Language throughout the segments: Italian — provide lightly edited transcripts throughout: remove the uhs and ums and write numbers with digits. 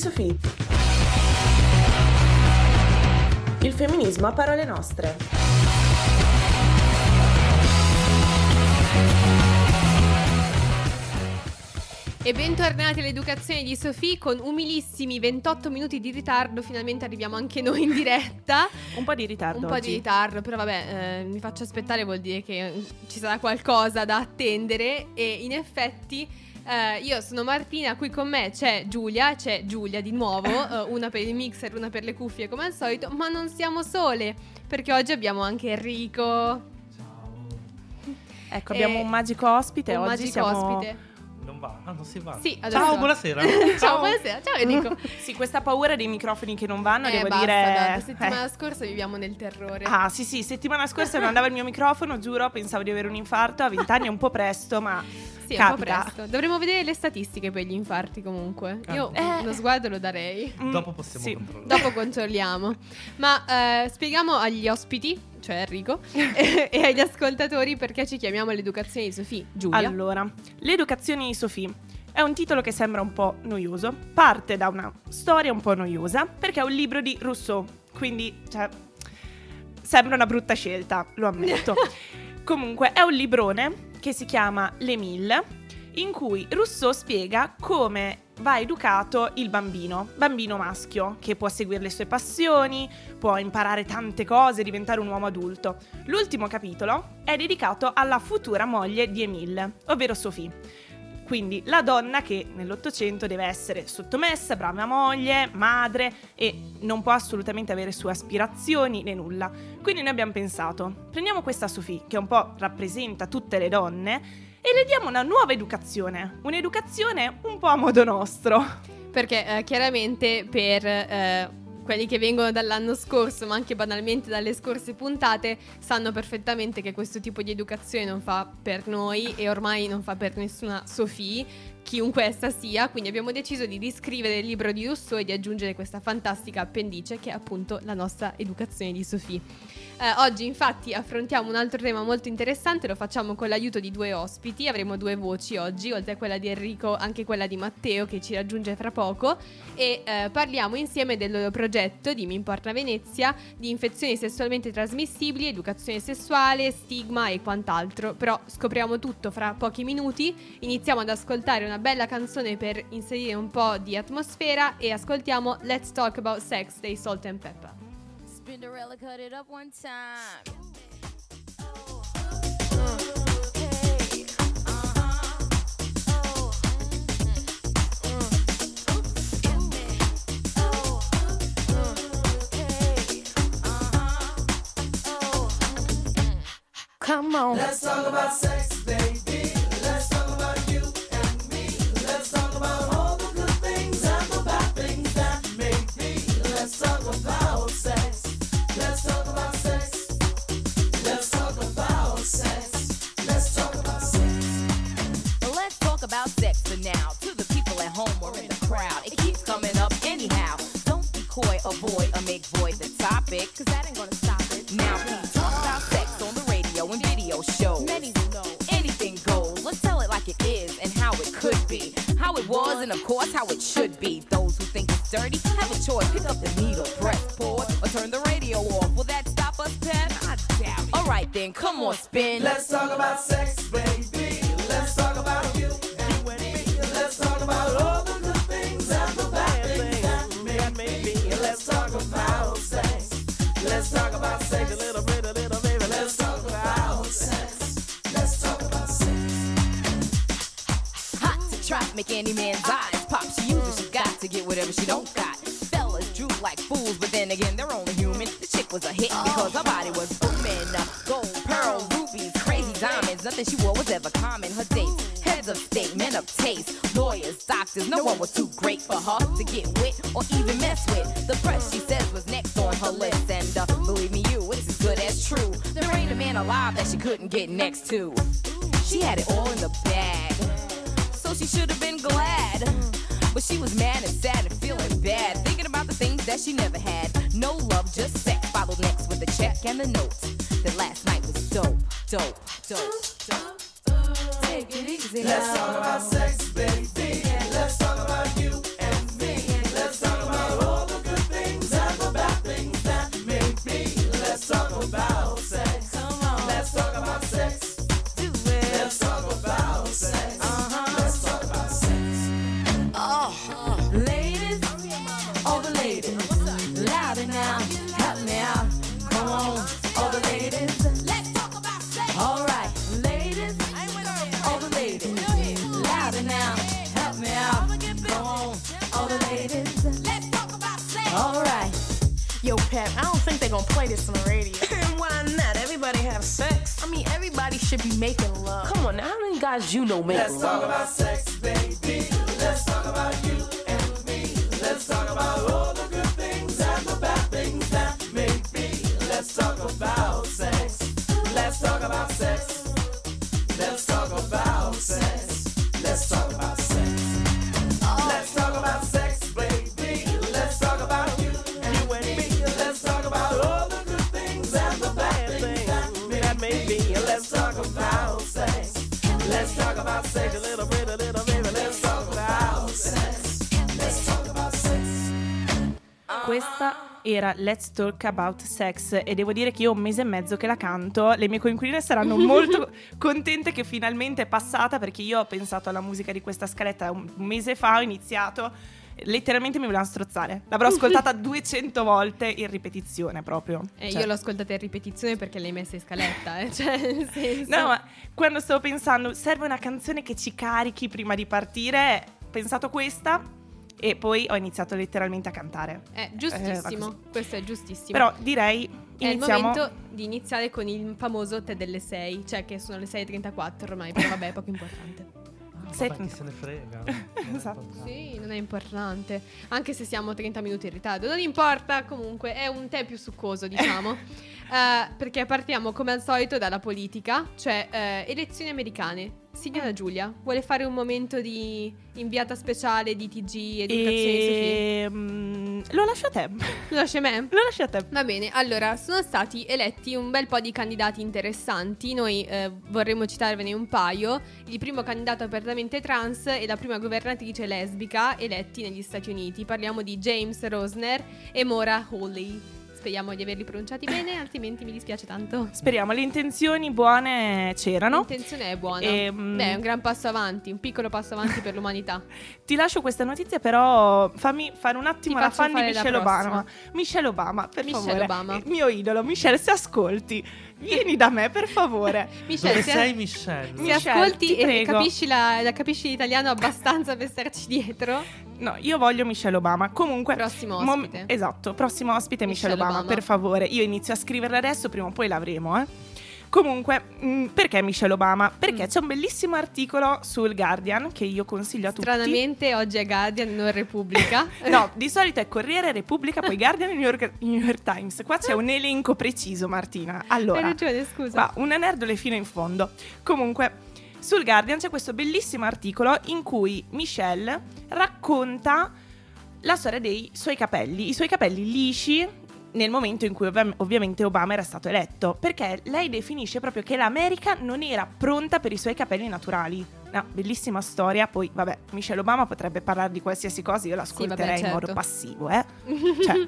Sophie. Il femminismo a parole nostre. E bentornati all'Educazione di Sophie. Con umilissimi 28 minuti di ritardo finalmente arriviamo anche noi in diretta. Un po' di ritardo, però vabbè, mi faccio aspettare, vuol dire che ci sarà qualcosa da attendere. E in effetti io sono Martina, qui con me c'è Giulia di nuovo, una per il mixer, una per le cuffie come al solito, ma non siamo sole perché oggi abbiamo anche Enrico. Ciao. Ecco, abbiamo un magico ospite, un oggi magico siamo... ospite. Non va, non si va. Sì, ciao, buonasera. Ciao, buonasera. Ciao Enrico. Sì, questa paura dei microfoni che non vanno, devo basta, dire. La settimana scorsa viviamo nel terrore. Ah, sì, settimana scorsa non andava il mio microfono, giuro, pensavo di avere un infarto. A 20 anni è un po' presto, ma sì, capita. Un po' presto. Dovremmo vedere le statistiche per gli infarti comunque. Io lo sguardo lo darei. Dopo possiamo controllare. Dopo controlliamo. Ma spieghiamo agli ospiti, cioè Enrico, e agli ascoltatori perché ci chiamiamo l'Educazione di Sophie. Giulia. Allora, l'Educazione di Sophie è un titolo che sembra un po' noioso, parte da una storia un po' noiosa perché è un libro di Rousseau, quindi cioè, sembra una brutta scelta, lo ammetto. Comunque è un librone che si chiama Le Mille, in cui Rousseau spiega come va educato il bambino maschio, che può seguire le sue passioni, può imparare tante cose, diventare un uomo adulto. L'ultimo capitolo è dedicato alla futura moglie di Émile, ovvero Sophie. Quindi la donna che nell'Ottocento deve essere sottomessa, brava moglie, madre, e non può assolutamente avere sue aspirazioni né nulla. Quindi noi abbiamo pensato, prendiamo questa Sophie che un po' rappresenta tutte le donne e le diamo una nuova educazione, un'educazione un po' a modo nostro. Perché chiaramente per... quelli che vengono dall'anno scorso, ma anche banalmente dalle scorse puntate, sanno perfettamente che questo tipo di educazione non fa per noi e ormai non fa per nessuna Sophie, chiunque essa sia. Quindi abbiamo deciso di riscrivere il libro di Rousseau e di aggiungere questa fantastica appendice che è appunto la nostra Educazione di Sophie. Oggi infatti affrontiamo un altro tema molto interessante, lo facciamo con l'aiuto di due ospiti, avremo due voci oggi, oltre a quella di Enrico anche quella di Matteo che ci raggiunge fra poco, e parliamo insieme del loro progetto di Mi Importa Venezia, di infezioni sessualmente trasmissibili, educazione sessuale, stigma e quant'altro, però scopriamo tutto fra pochi minuti. Iniziamo ad ascoltare una bella canzone per inserire un po' di atmosfera e ascoltiamo Let's Talk About Sex dei Salt-N-Pepa. Cinderella cut it up one time. Okay. Uh-huh. Oh. Excuse me. Oh. Okay. Uh-huh. Oh. Come on. Let's talk about sex, baby. Let's talk about you and me. Let's talk about all the good things and the bad things that make me. Let's talk about sex. Let's talk about sex. Let's talk about sex. Let's talk about sex. Well, let's talk about sex for now. To the people at home or in the crowd, it keeps coming up anyhow. Don't be coy, avoid, or make void the topic, 'cause that ain't gonna stop it. Now please talk about sex on the radio and video shows. Many will know anything goes. Let's tell it like it is and how it could be, how it was and of course how it should be. Those who think it's dirty have a choice. Pick up the needle, press pause, or turn the radio off. Will that stop us, Pat? I doubt it. All right then, come on, spin. Let's talk about sex, baby. Let's talk about you and me. Let's talk about all the good things and the bad things that may be. Let's talk about sex. Let's talk about sex. A little, baby. Let's talk about sex. Let's talk about sex. Hot to try, make any man's eyes pop. She uses what she got to get whatever she don't got. Fellas droop like fools, but then again, they're only human. Was a hit because her body was booming. Gold, pearl, rubies, crazy diamonds. Nothing she wore was ever common. Her dates, heads of state, men of taste, lawyers, doctors. No one was too great for her to get with or even mess with. The press, she says, was next on her list. And believe me, you, it's as good as true. There ain't a man alive that she couldn't get next to. She had it all in the bag, so she should have been glad. But she was mad and sad and feeling bad, thinking about the things that she never had. No love, just sex, followed next with a check and a note that last night was dope. Take it easy. Let's talk about sex, baby. Let's talk about you and me. Let's Yo, Pep, I don't think they're gonna play this on the radio. Why not? Everybody have sex. I mean, everybody should be making love. Come on, now, how many guys you know make love? Let's talk about sex, baby. Let's talk about you and me. Let's talk about all the good things and the bad things that may be. Let's talk about sex. Let's talk about sex. Let's talk about sex. Let's talk about sex. Let's talk about sex, baby. Let's talk about you and me. Let's talk about all the good things and the bad things that may be. Let's talk about sex. Let's talk about sex. A little bit, a little bit. Let's talk about sex. Let's talk about sex. Questa era Let's Talk About Sex e devo dire che io ho un mese e mezzo che la canto. Le mie coinquiline saranno molto contente che finalmente è passata, perché io ho pensato alla musica di questa scaletta un mese fa, ho iniziato, letteralmente mi volevano strozzare. L'avrò ascoltata 200 volte in ripetizione proprio. Io l'ho ascoltata in ripetizione perché l'hai messa in scaletta, cioè, nel senso. No, ma quando stavo pensando serve una canzone che ci carichi prima di partire, ho pensato questa e poi ho iniziato letteralmente a cantare. Giustissimo, questo è giustissimo. Però direi iniziamo. È il momento di iniziare con il famoso tè delle 6, cioè che sono le 6:34 ormai, però vabbè, è poco importante. Vabbè, chi se ne frega. Esatto. Sì, non è importante, anche se siamo 30 minuti in ritardo, non importa, comunque è un tè più succoso, diciamo. Perché partiamo come al solito dalla politica, cioè elezioni americane. Signora Giulia, vuole fare un momento di inviata speciale di TG Educazione di Sophie? Lo lascio a te. Lo lasci a me? Lo lascio a te. Va bene, allora, sono stati eletti un bel po' di candidati interessanti. Noi vorremmo citarvene un paio. Il primo candidato apertamente trans e la prima governatrice lesbica eletti negli Stati Uniti. Parliamo di James Rosner e Maura Holly. Speriamo di averli pronunciati bene, altrimenti mi dispiace tanto. Speriamo, le intenzioni buone c'erano. L'intenzione è buona. Beh, è un gran passo avanti, un piccolo passo avanti per l'umanità. Ti lascio questa notizia, però fammi fare un attimo la fan di Michelle Obama. Michelle Obama, per favore. Obama. Il mio idolo, Michelle, se ascolti, vieni da me, per favore. Michelle, se sei Michelle. Se ascolti e capisci l'italiano abbastanza per starci dietro. No, io voglio Michelle Obama. Comunque prossimo ospite. Esatto, prossimo ospite Michelle Obama, per favore. Io inizio a scriverla adesso, prima o poi l'avremo. Comunque, perché Michelle Obama? Perché c'è un bellissimo articolo sul Guardian che io consiglio a tutti. Stranamente oggi è Guardian, non Repubblica. No, di solito è Corriere, Repubblica, poi Guardian e New York Times. Qua c'è un elenco preciso, Martina. Allora, hai ragione, scusa. Ma una nerdole fino in fondo. Comunque, sul Guardian c'è questo bellissimo articolo in cui Michelle racconta la storia dei suoi capelli, i suoi capelli lisci nel momento in cui ovviamente Obama era stato eletto, perché lei definisce proprio che l'America non era pronta per i suoi capelli naturali. Una bellissima storia, poi vabbè, Michelle Obama potrebbe parlare di qualsiasi cosa, io l'ascolterei in modo passivo, cioè.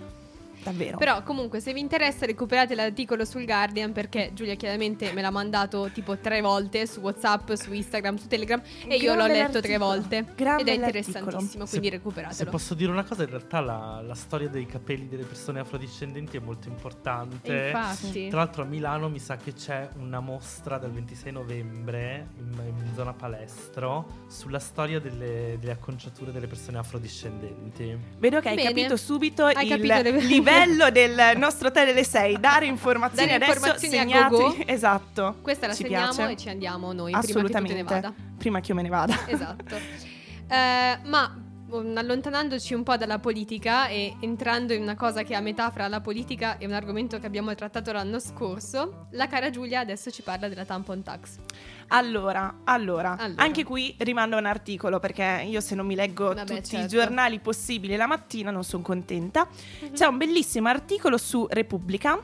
Davvero. Però comunque se vi interessa recuperate l'articolo sul Guardian, perché Giulia chiaramente me l'ha mandato tipo 3 volte su WhatsApp, su Instagram, su Telegram e io l'ho letto 3 volte ed è interessantissimo, quindi recuperatelo. Se posso dire una cosa, in realtà la storia dei capelli delle persone afrodiscendenti è molto importante. Infatti. Tra l'altro a Milano mi sa che c'è una mostra dal 26 novembre in zona Palestro sulla storia delle acconciature delle persone afrodiscendenti. Vedo che hai capito subito il livello del nostro tè delle 6, dare informazioni adesso, segnati. Esatto. Questa la segniamo piace. E ci andiamo noi prima che tu te ne vada. Prima che io me ne vada. Esatto. Ma allontanandoci un po' dalla politica e entrando in una cosa che è a metà fra la politica e un argomento che abbiamo trattato l'anno scorso, la cara Giulia adesso ci parla della tampon tax. Allora, anche qui rimando a un articolo, perché io se non mi leggo i giornali possibili la mattina non sono contenta. Mm-hmm. C'è un bellissimo articolo su Repubblica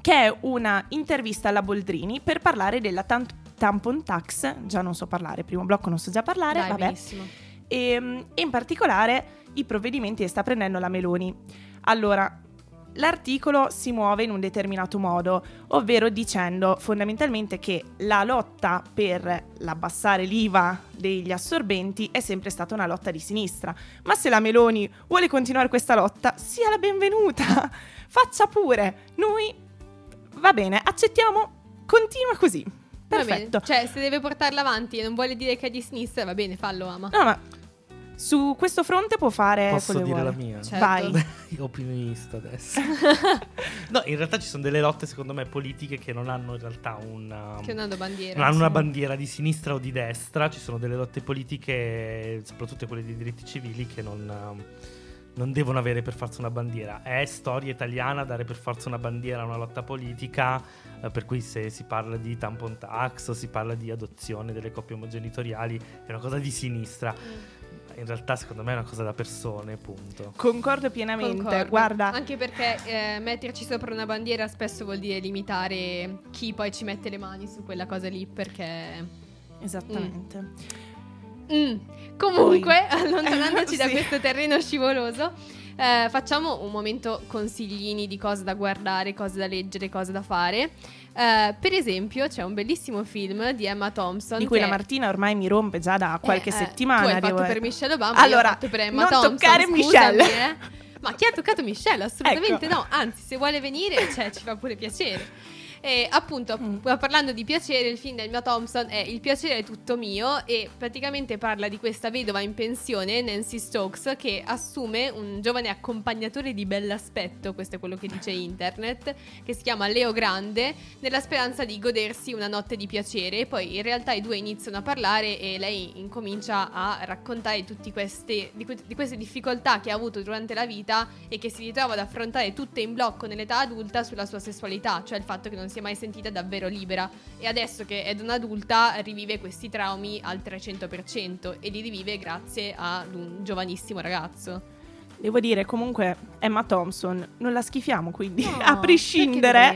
che è una intervista alla Boldrini per parlare della tampon tax. Già non so parlare, primo blocco non so già parlare. Dai, vabbè. Benissimo. E in particolare i provvedimenti che sta prendendo la Meloni. Allora, l'articolo si muove in un determinato modo, ovvero dicendo fondamentalmente che la lotta per l'abbassare l'IVA degli assorbenti è sempre stata una lotta di sinistra, ma se la Meloni vuole continuare questa lotta, sia la benvenuta, faccia pure, noi va bene, accettiamo, continua così. Perfetto. Cioè, se deve portarla avanti e non vuole dire che è di sinistra, va bene, fallo, ama. No, ma Su questo fronte può fare quello che vuole. Posso dire la mia? Certo. Vai. Opinionista adesso. No, in realtà ci sono delle lotte, secondo me, politiche che non hanno in realtà una... che non hanno bandiera. Non hanno una bandiera di sinistra o di destra. Ci sono delle lotte politiche, soprattutto quelle dei diritti civili, che non devono avere per forza una bandiera. È storia italiana dare per forza una bandiera a una lotta politica, per cui se si parla di tampon tax o si parla di adozione delle coppie omogenitoriali è una cosa di sinistra. In realtà secondo me è una cosa da persone, punto. Concordo pienamente. Guarda, anche perché metterci sopra una bandiera spesso vuol dire limitare chi poi ci mette le mani su quella cosa lì, perché esattamente comunque allontanandoci da questo terreno scivoloso, facciamo un momento consiglini di cose da guardare, cose da leggere, cose da fare. Per esempio c'è un bellissimo film di Emma Thompson, di cui la Martina ormai mi rompe già da qualche settimana. Tu hai fatto per Michelle Obama, allora, io ho fatto per Emma Thompson. Toccare Michelle. Ma chi ha toccato Michelle? Assolutamente no, anzi, se vuole venire, cioè, ci fa pure piacere. E appunto, parlando di piacere, il film di Emma Thompson è Il piacere è tutto mio, e praticamente parla di questa vedova in pensione, Nancy Stokes, che assume un giovane accompagnatore di bell'aspetto, questo è quello che dice internet, che si chiama Leo Grande, nella speranza di godersi una notte di piacere. E poi in realtà i due iniziano a parlare e lei incomincia a raccontare tutte queste di queste difficoltà che ha avuto durante la vita e che si ritrova ad affrontare tutte in blocco nell'età adulta sulla sua sessualità, cioè il fatto che non si è mai sentita davvero libera, e adesso che è un'adulta rivive questi traumi al 300% e li rivive grazie ad un giovanissimo ragazzo. Devo dire comunque Emma Thompson non la schifiamo, quindi no, a prescindere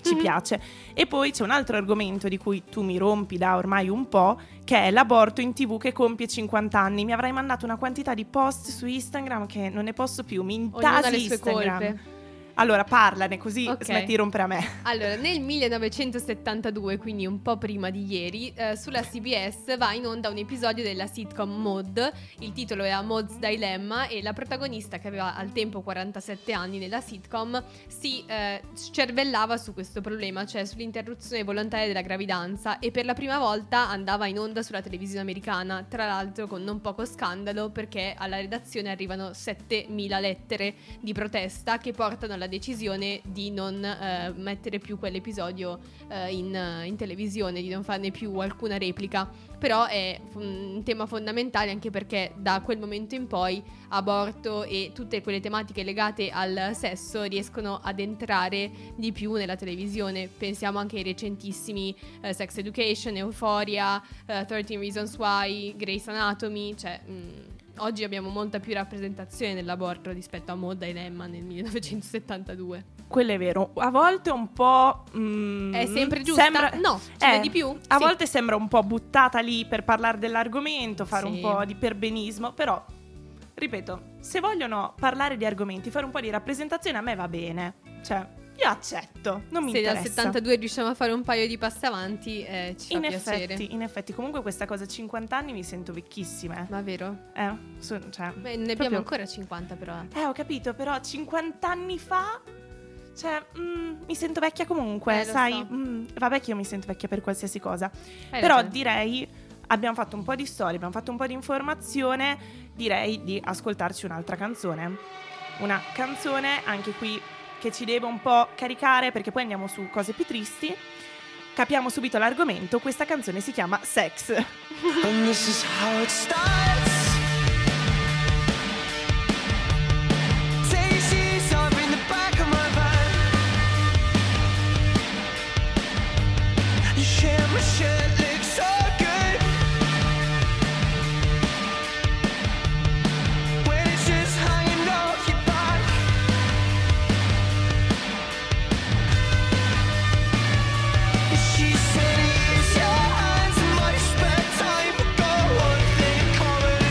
ci piace. E poi c'è un altro argomento di cui tu mi rompi da ormai un po', che è l'aborto in TV che compie 50 anni. Mi avrai mandato una quantità di post su Instagram che non ne posso più, mi intasi Instagram. Colpe. Allora, parlane, così smetti di rompere a me. Allora, nel 1972, quindi un po' prima di ieri, sulla CBS va in onda un episodio della sitcom Maude. Il titolo era Maude's Dilemma, e la protagonista, che aveva al tempo 47 anni nella sitcom, si scervellava su questo problema, cioè sull'interruzione volontaria della gravidanza, e per la prima volta andava in onda sulla televisione americana, tra l'altro con non poco scandalo, perché alla redazione arrivano 7.000 lettere di protesta che portano alla decisione di non mettere più quell'episodio in televisione, di non farne più alcuna replica. Però è un tema fondamentale, anche perché da quel momento in poi aborto e tutte quelle tematiche legate al sesso riescono ad entrare di più nella televisione. Pensiamo anche ai recentissimi Sex Education, Euphoria, 13 Reasons Why, Grey's Anatomy, cioè... oggi abbiamo molta più rappresentazione dell'aborto rispetto a Maude e Emma nel 1972. Quello è vero. A volte un po'... è sempre giusta? Sembra... No, c'è di più. A volte sembra un po' buttata lì per parlare dell'argomento, fare un po' di perbenismo, però, ripeto, se vogliono parlare di argomenti, fare un po' di rappresentazione, a me va bene. Cioè... io accetto, non mi interessa. Se dal 72 riusciamo a fare un paio di passi avanti, ci fa piacere. In effetti, comunque questa cosa 50 anni mi sento vecchissima. Ma vero? Cioè, beh, ne abbiamo ancora 50 però. Ho capito, però 50 anni fa, cioè, mi sento vecchia comunque, sai. So. Vabbè che io mi sento vecchia per qualsiasi cosa. Però direi, abbiamo fatto un po' di storia, abbiamo fatto un po' di informazione, direi di ascoltarci un'altra canzone. Una canzone, anche qui, che ci deve un po' caricare, perché poi andiamo su cose più tristi. Capiamo subito l'argomento. Questa canzone si chiama Sex. And this is how it starts. Tasty's up in the back of my van. You share my shit, looks so good. When it's just hanging off your back. She said, use your hands, much better time. Go on, think, come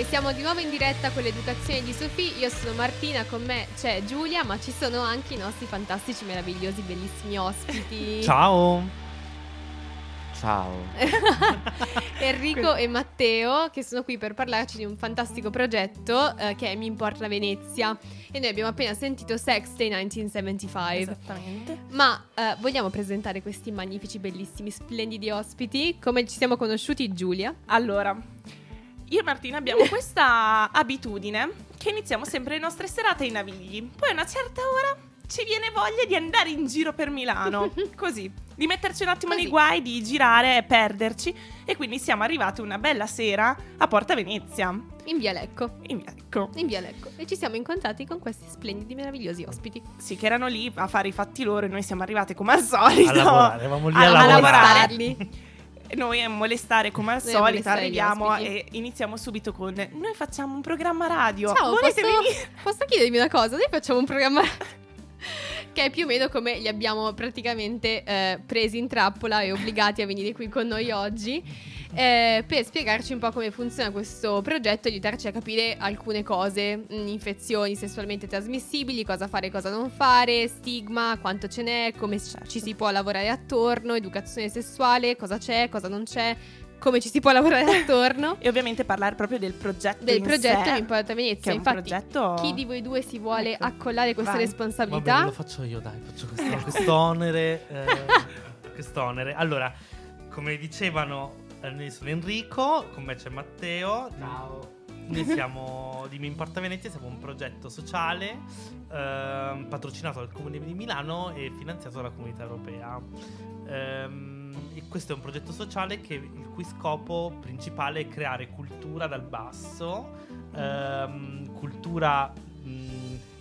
E siamo di nuovo in diretta con l'Educazione di Sophie. Io sono Martina, con me c'è Giulia, ma ci sono anche i nostri fantastici, meravigliosi, bellissimi ospiti. Ciao! Ciao Enrico e Matteo, che sono qui per parlarci di un fantastico progetto che è Mi Importa Venezia. E noi abbiamo appena sentito Sex Day 1975. Esattamente. Ma vogliamo presentare questi magnifici, bellissimi, splendidi ospiti. Come ci siamo conosciuti, Giulia? Allora, io e Martina abbiamo questa abitudine che iniziamo sempre le nostre serate ai Navigli. Poi a una certa ora ci viene voglia di andare in giro per Milano, così, di metterci un attimo così nei guai, di girare e perderci. E quindi siamo arrivate una bella sera a Porta Venezia, in via Lecco. E ci siamo incontrati con questi splendidi, meravigliosi ospiti. Sì, che erano lì a fare i fatti loro e noi siamo arrivate come al solito a lavorare, eravamo lì a lavorare. Noi a molestare come al solito, arriviamo e iniziamo subito con: noi facciamo un programma radio. Ciao, posso chiedermi una cosa? Noi facciamo un programma che è più o meno come li abbiamo praticamente presi in trappola e obbligati a venire qui con noi oggi per spiegarci un po' come funziona questo progetto e aiutarci a capire alcune cose: infezioni sessualmente trasmissibili, cosa fare, cosa non fare, stigma, quanto ce n'è, come ci si può lavorare attorno, educazione sessuale, cosa c'è, cosa non c'è, come ci si può lavorare attorno e ovviamente parlare proprio del progetto Mi Importa Venezia. Infatti progetto... chi di voi due si vuole accollare questa responsabilità? Vabbè, lo faccio io, dai, faccio quest'onere. Quest'onere. Allora, come dicevano, noi sono Enrico, con me c'è Matteo. Ciao. Noi siamo di Mi Importa Venezia, siamo un progetto sociale patrocinato dal Comune di Milano e finanziato dalla Comunità Europea. E questo è un progetto sociale il cui scopo principale è creare cultura dal basso, cultura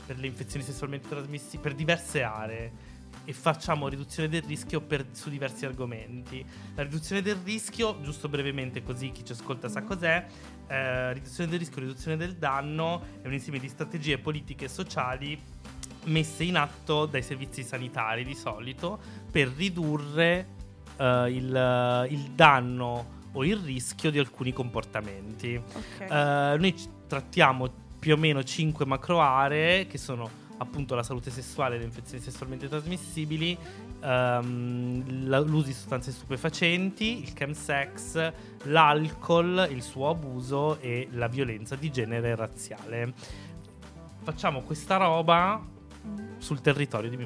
per le infezioni sessualmente trasmissibili, per diverse aree, e facciamo riduzione del rischio su diversi argomenti. La riduzione del rischio, giusto brevemente così chi ci ascolta sa cos'è, riduzione del rischio, riduzione del danno, è un insieme di strategie politiche e sociali messe in atto dai servizi sanitari di solito per ridurre il danno o il rischio di alcuni comportamenti. Okay. Noi trattiamo più o meno 5 macro aree che sono appunto la salute sessuale, le infezioni sessualmente trasmissibili, l'uso di sostanze stupefacenti, il chemsex, l'alcol, il suo abuso e la violenza di genere e razziale. Facciamo questa roba sul territorio di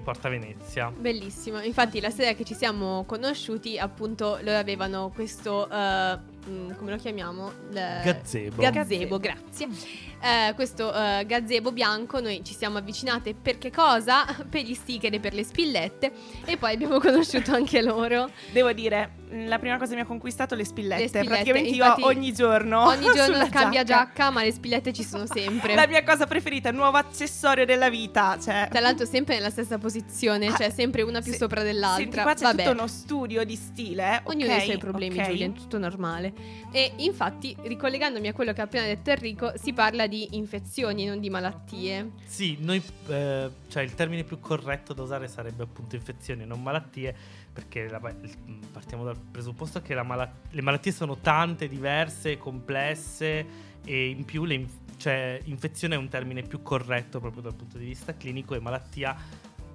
Porta Venezia. Bellissimo. Infatti la sera che ci siamo conosciuti, appunto, loro avevano questo come lo chiamiamo? Gazebo, grazie. Questo gazebo bianco. Noi ci siamo avvicinate per che cosa? Per gli sticker e per le spillette. E poi abbiamo conosciuto anche loro. Devo dire, la prima cosa che mi ha conquistato le spillette. Praticamente infatti, io ogni giorno cambia giacca, ma le spillette ci sono sempre. La mia cosa preferita, nuovo accessorio della vita, cioè. Tra l'altro sempre nella stessa posizione, cioè sempre una più sopra dell'altra. Senti, qua c'è tutto uno studio di stile. Ognuno dei suoi problemi, Giulia, è tutto normale. E infatti, ricollegandomi a quello che ha appena detto Enrico, si parla di infezioni, non di malattie. Sì, noi cioè il termine più corretto da usare sarebbe appunto infezioni, non malattie, perché partiamo dal presupposto che le malattie sono tante, diverse, complesse, e in più infezione è un termine più corretto proprio dal punto di vista clinico, e malattia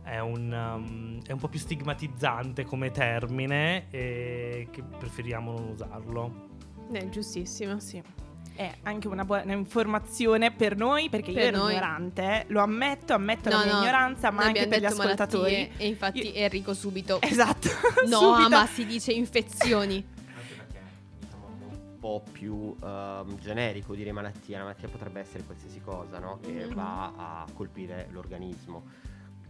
è un po' più stigmatizzante come termine, e che preferiamo non usarlo. È giustissimo, sì. È anche una buona informazione per noi, perché io ero ignorante, lo ammetto la mia ignoranza, ma anche per gli ascoltatori. Malattie, e infatti Enrico subito. Esatto. No, subito. Ma si dice infezioni. Anche perché è un po' più generico dire malattia. La malattia potrebbe essere qualsiasi cosa, no? Che va a colpire l'organismo,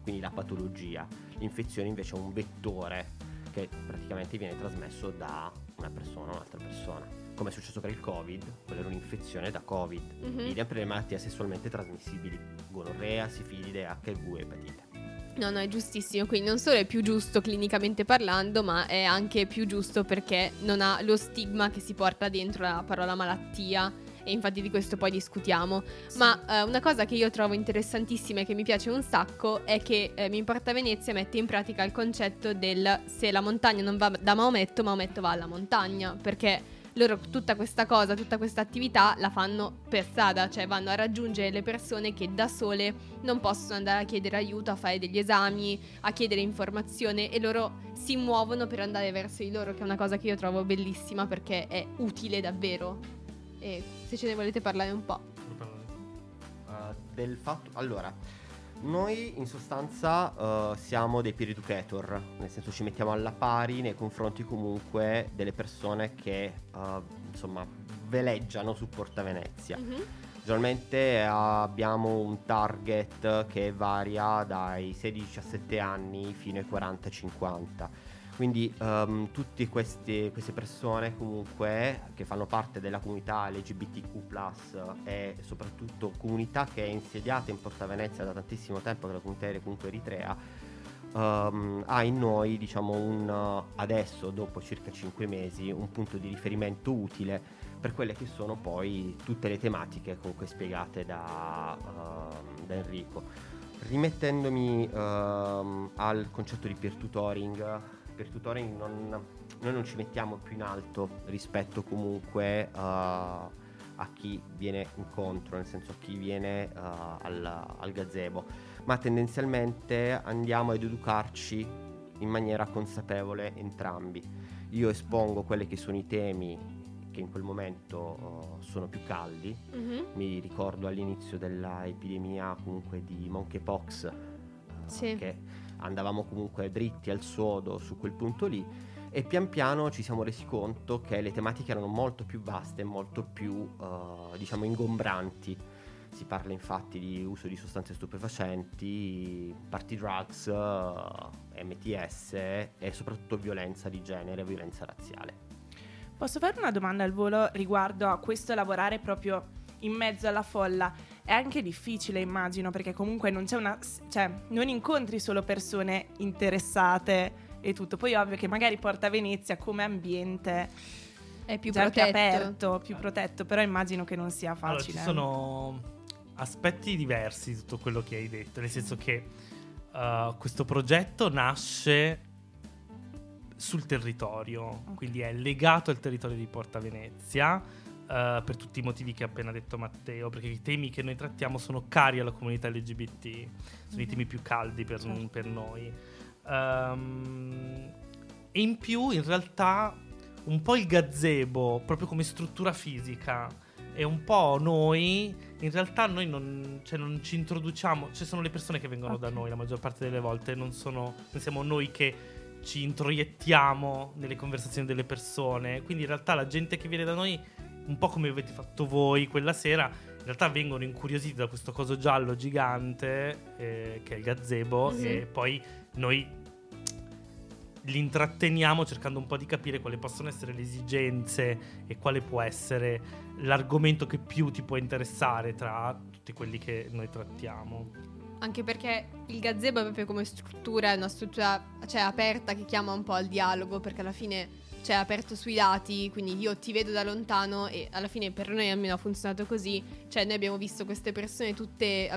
quindi la patologia. L'infezione invece è un vettore che praticamente viene trasmesso da una persona a un'altra persona, come è successo per il Covid. Quella era un'infezione da Covid. Idem per le malattie sessualmente trasmissibili: gonorrea, sifilide, HIV, epatite. No, è giustissimo. Quindi non solo è più giusto clinicamente parlando, ma è anche più giusto perché non ha lo stigma che si porta dentro la parola malattia. E infatti di questo poi discutiamo. Sì. Ma una cosa che io trovo interessantissima e che mi piace un sacco è che Mi Importa Venezia mette in pratica il concetto del: se la montagna non va da Maometto, Maometto va alla montagna. Perché loro tutta questa cosa, tutta questa attività la fanno per strada, cioè vanno a raggiungere le persone che da sole non possono andare a chiedere aiuto, a fare degli esami, a chiedere informazione, e loro si muovono per andare verso di loro, che è una cosa che io trovo bellissima perché è utile davvero. E se ce ne volete parlare un po'. Del fatto, allora, noi in sostanza siamo dei peer educator, nel senso ci mettiamo alla pari nei confronti comunque delle persone che insomma veleggiano su Porta Venezia. Mm-hmm. Generalmente abbiamo un target che varia dai 16-17 anni fino ai 40-50. Quindi tutte queste persone comunque che fanno parte della comunità LGBTQ+, e soprattutto comunità che è insediata in Porta Venezia da tantissimo tempo, che è la comunità comunque eritrea, ha in noi, diciamo, adesso dopo circa 5 mesi un punto di riferimento utile per quelle che sono poi tutte le tematiche comunque spiegate da Enrico. Rimettendomi al concetto di peer tutoring, noi non ci mettiamo più in alto rispetto comunque a chi viene incontro, nel senso a chi viene al gazebo, ma tendenzialmente andiamo ad educarci in maniera consapevole entrambi. Io espongo quelli che sono i temi che in quel momento sono più caldi. Mm-hmm. Mi ricordo all'inizio dell'epidemia comunque di monkeypox, sì, che andavamo comunque dritti al sodo su quel punto lì, e pian piano ci siamo resi conto che le tematiche erano molto più vaste e molto più diciamo ingombranti. Si parla infatti di uso di sostanze stupefacenti, party drugs, MTS e soprattutto violenza di genere, violenza razziale. Posso fare una domanda al volo riguardo a questo lavorare proprio in mezzo alla folla? È anche difficile, immagino, perché comunque non c'è non incontri solo persone interessate e tutto. Poi ovvio che magari Porta Venezia come ambiente è più protetto, più aperto, però immagino che non sia facile. Allora, ci sono aspetti diversi di tutto quello che hai detto, nel senso che questo progetto nasce sul territorio, okay, quindi è legato al territorio di Porta Venezia. Per tutti i motivi che ha appena detto Matteo, perché i temi che noi trattiamo sono cari alla comunità LGBT, sono i temi più caldi per noi, e in più in realtà un po' il gazebo proprio come struttura fisica e un po' noi, in realtà noi non ci introduciamo, cioè sono le persone che vengono, okay, da noi la maggior parte delle volte, non siamo noi che ci introiettiamo nelle conversazioni delle persone, quindi in realtà la gente che viene da noi, un po' come avete fatto voi quella sera, in realtà vengono incuriositi da questo coso giallo gigante che è il gazebo, sì, e poi noi li intratteniamo cercando un po' di capire quali possono essere le esigenze e quale può essere l'argomento che più ti può interessare tra tutti quelli che noi trattiamo. Anche perché il gazebo è proprio come struttura, è una struttura, cioè, aperta, che chiama un po' al dialogo, perché alla fine, cioè, è aperto sui lati, quindi io ti vedo da lontano, e alla fine per noi almeno ha funzionato così, cioè noi abbiamo visto queste persone tutte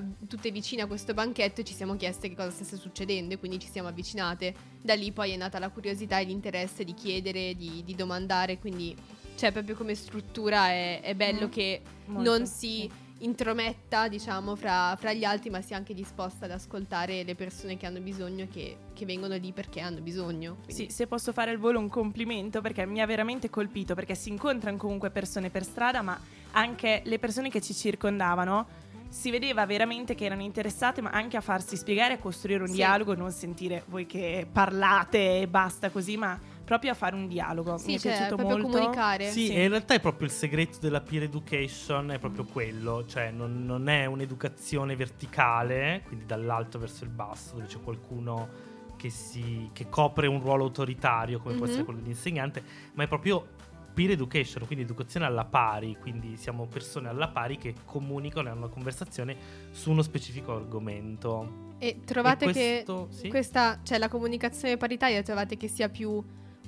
vicine a questo banchetto e ci siamo chieste che cosa stesse succedendo, e quindi ci siamo avvicinate. Da lì poi è nata la curiosità e l'interesse di chiedere, di domandare, quindi, cioè, proprio come struttura è bello che molto, non si... sì, intrometta, diciamo, fra gli altri, ma sia anche disposta ad ascoltare le persone che hanno bisogno, che vengono lì perché hanno bisogno. Quindi. Sì, se posso fare al volo un complimento, perché mi ha veramente colpito, perché si incontrano comunque persone per strada, ma anche le persone che ci circondavano, si vedeva veramente che erano interessate, ma anche a farsi spiegare, a costruire un, sì, dialogo, non sentire voi che parlate e basta così, ma proprio a fare un dialogo. Sì, mi è piaciuto molto. Comunicare. Sì, sì. E in realtà è proprio il segreto della peer education, è proprio quello, cioè non è un'educazione verticale, quindi dall'alto verso il basso, dove c'è qualcuno che copre un ruolo autoritario, come può essere quello dell'insegnante, ma è proprio peer education, quindi educazione alla pari, quindi siamo persone alla pari che comunicano e hanno una conversazione su uno specifico argomento. E trovate che sì? Questa, cioè, la comunicazione paritaria, trovate che sia più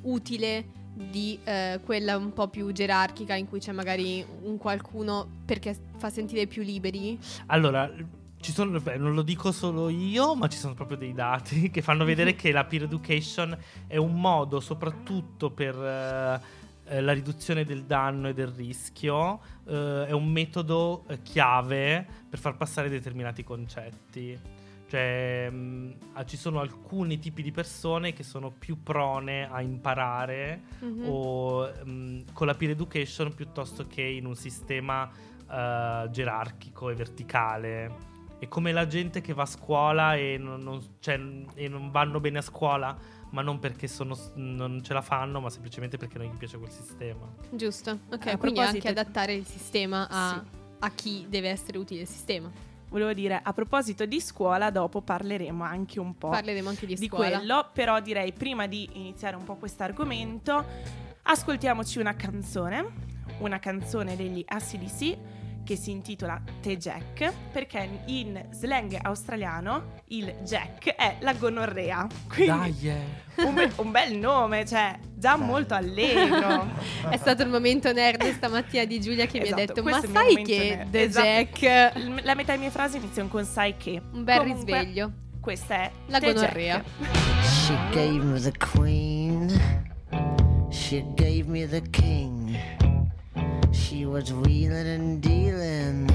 utile di quella un po' più gerarchica, in cui c'è magari un qualcuno perché fa sentire più liberi? Allora, ci sono, non lo dico solo io, ma ci sono proprio dei dati che fanno vedere che la peer education è un modo soprattutto per la riduzione del danno e del rischio è un metodo chiave per far passare determinati concetti. Cioè ci sono alcuni tipi di persone che sono più prone a imparare o con la peer education piuttosto che in un sistema gerarchico e verticale. È come la gente che va a scuola e non vanno bene a scuola, ma non perché non ce la fanno, ma semplicemente perché non gli piace quel sistema. Giusto, ok, quindi anche adattare il sistema a chi deve essere utile il sistema. Volevo dire, a proposito di scuola, dopo parleremo anche un po'. Parleremo anche di scuola. Di quello, però direi, prima di iniziare un po' questo argomento, ascoltiamoci una canzone degli ACDC, che si intitola The Jack, perché in slang australiano il Jack è la gonorrea. Quindi un bel nome, cioè già molto allegro. È stato il momento nerd stamattina di Giulia che mi ha detto: ma sai che The Jack. La metà delle mie frasi iniziano con sai che. Un bel risveglio. Questa è la gonorrea. She gave me the queen, she gave me the king, she was wheeling and dealing,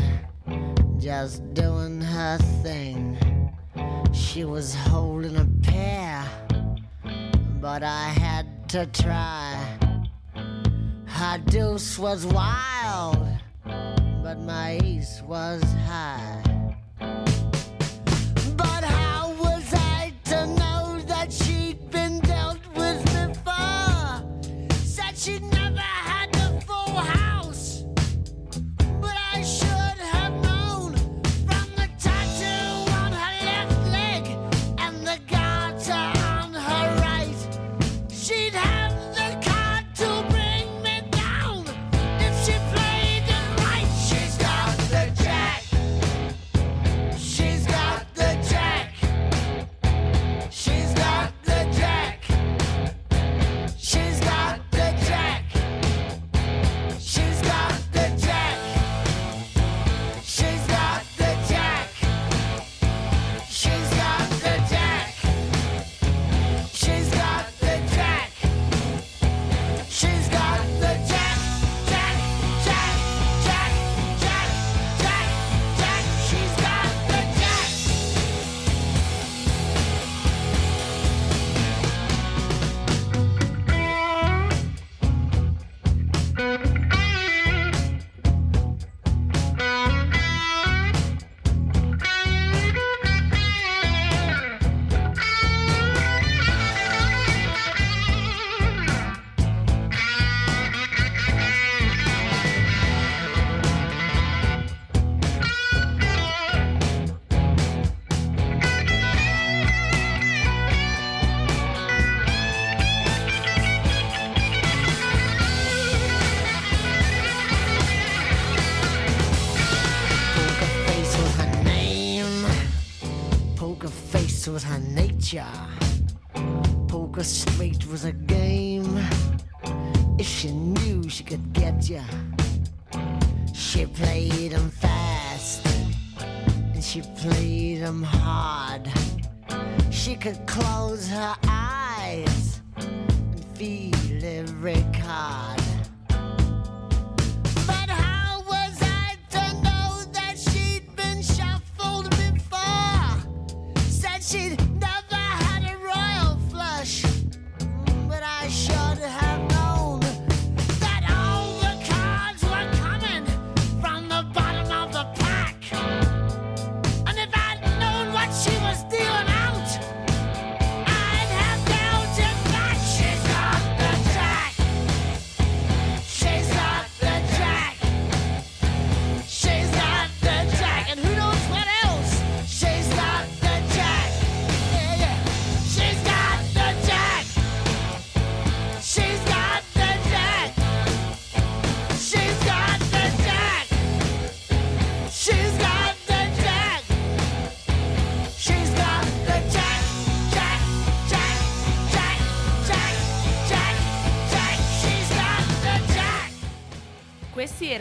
just doing her thing. She was holding a pair, but I had to try. Her deuce was wild, but my ace was high. But how was I to know that she'd been dealt with before? Said she'd never had a full house. Was her nature. Poker straight was a game. If she knew she could get ya, she played 'em fast and she played 'em hard. She could close her eyes and feel every card. She'd never had a royal flush, but I should have known that all the cards were coming from the bottom of the pack. And if I'd known what she was dealing out, I'd have dealt it back. She's got the jack.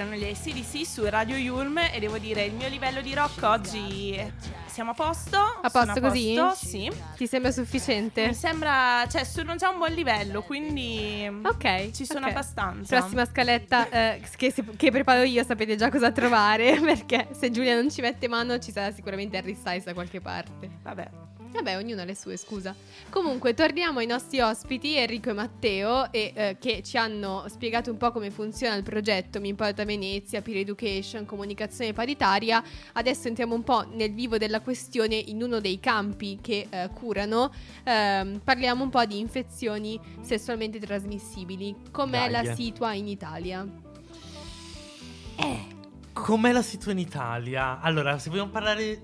erano gli ACDC su Radio Yulm e devo dire il mio livello di rock oggi siamo a posto. A posto, a così? Posto, sì. Ti sembra sufficiente? Mi sembra, cioè sono già un buon livello, quindi okay, ci sono abbastanza. Prossima scaletta che preparo io, sapete già cosa trovare, perché se Giulia non ci mette mano ci sarà sicuramente Harry Styles da qualche parte. Vabbè, ognuno ha le sue, scusa. Comunque, torniamo ai nostri ospiti, Enrico e Matteo, che ci hanno spiegato un po' come funziona il progetto Mi Importa Venezia, Peer Education, comunicazione paritaria. Adesso entriamo un po' nel vivo della questione in uno dei campi che curano. Parliamo un po' di infezioni sessualmente trasmissibili. Com'è la situa in Italia? Com'è la situa in Italia? Allora, se vogliamo parlare...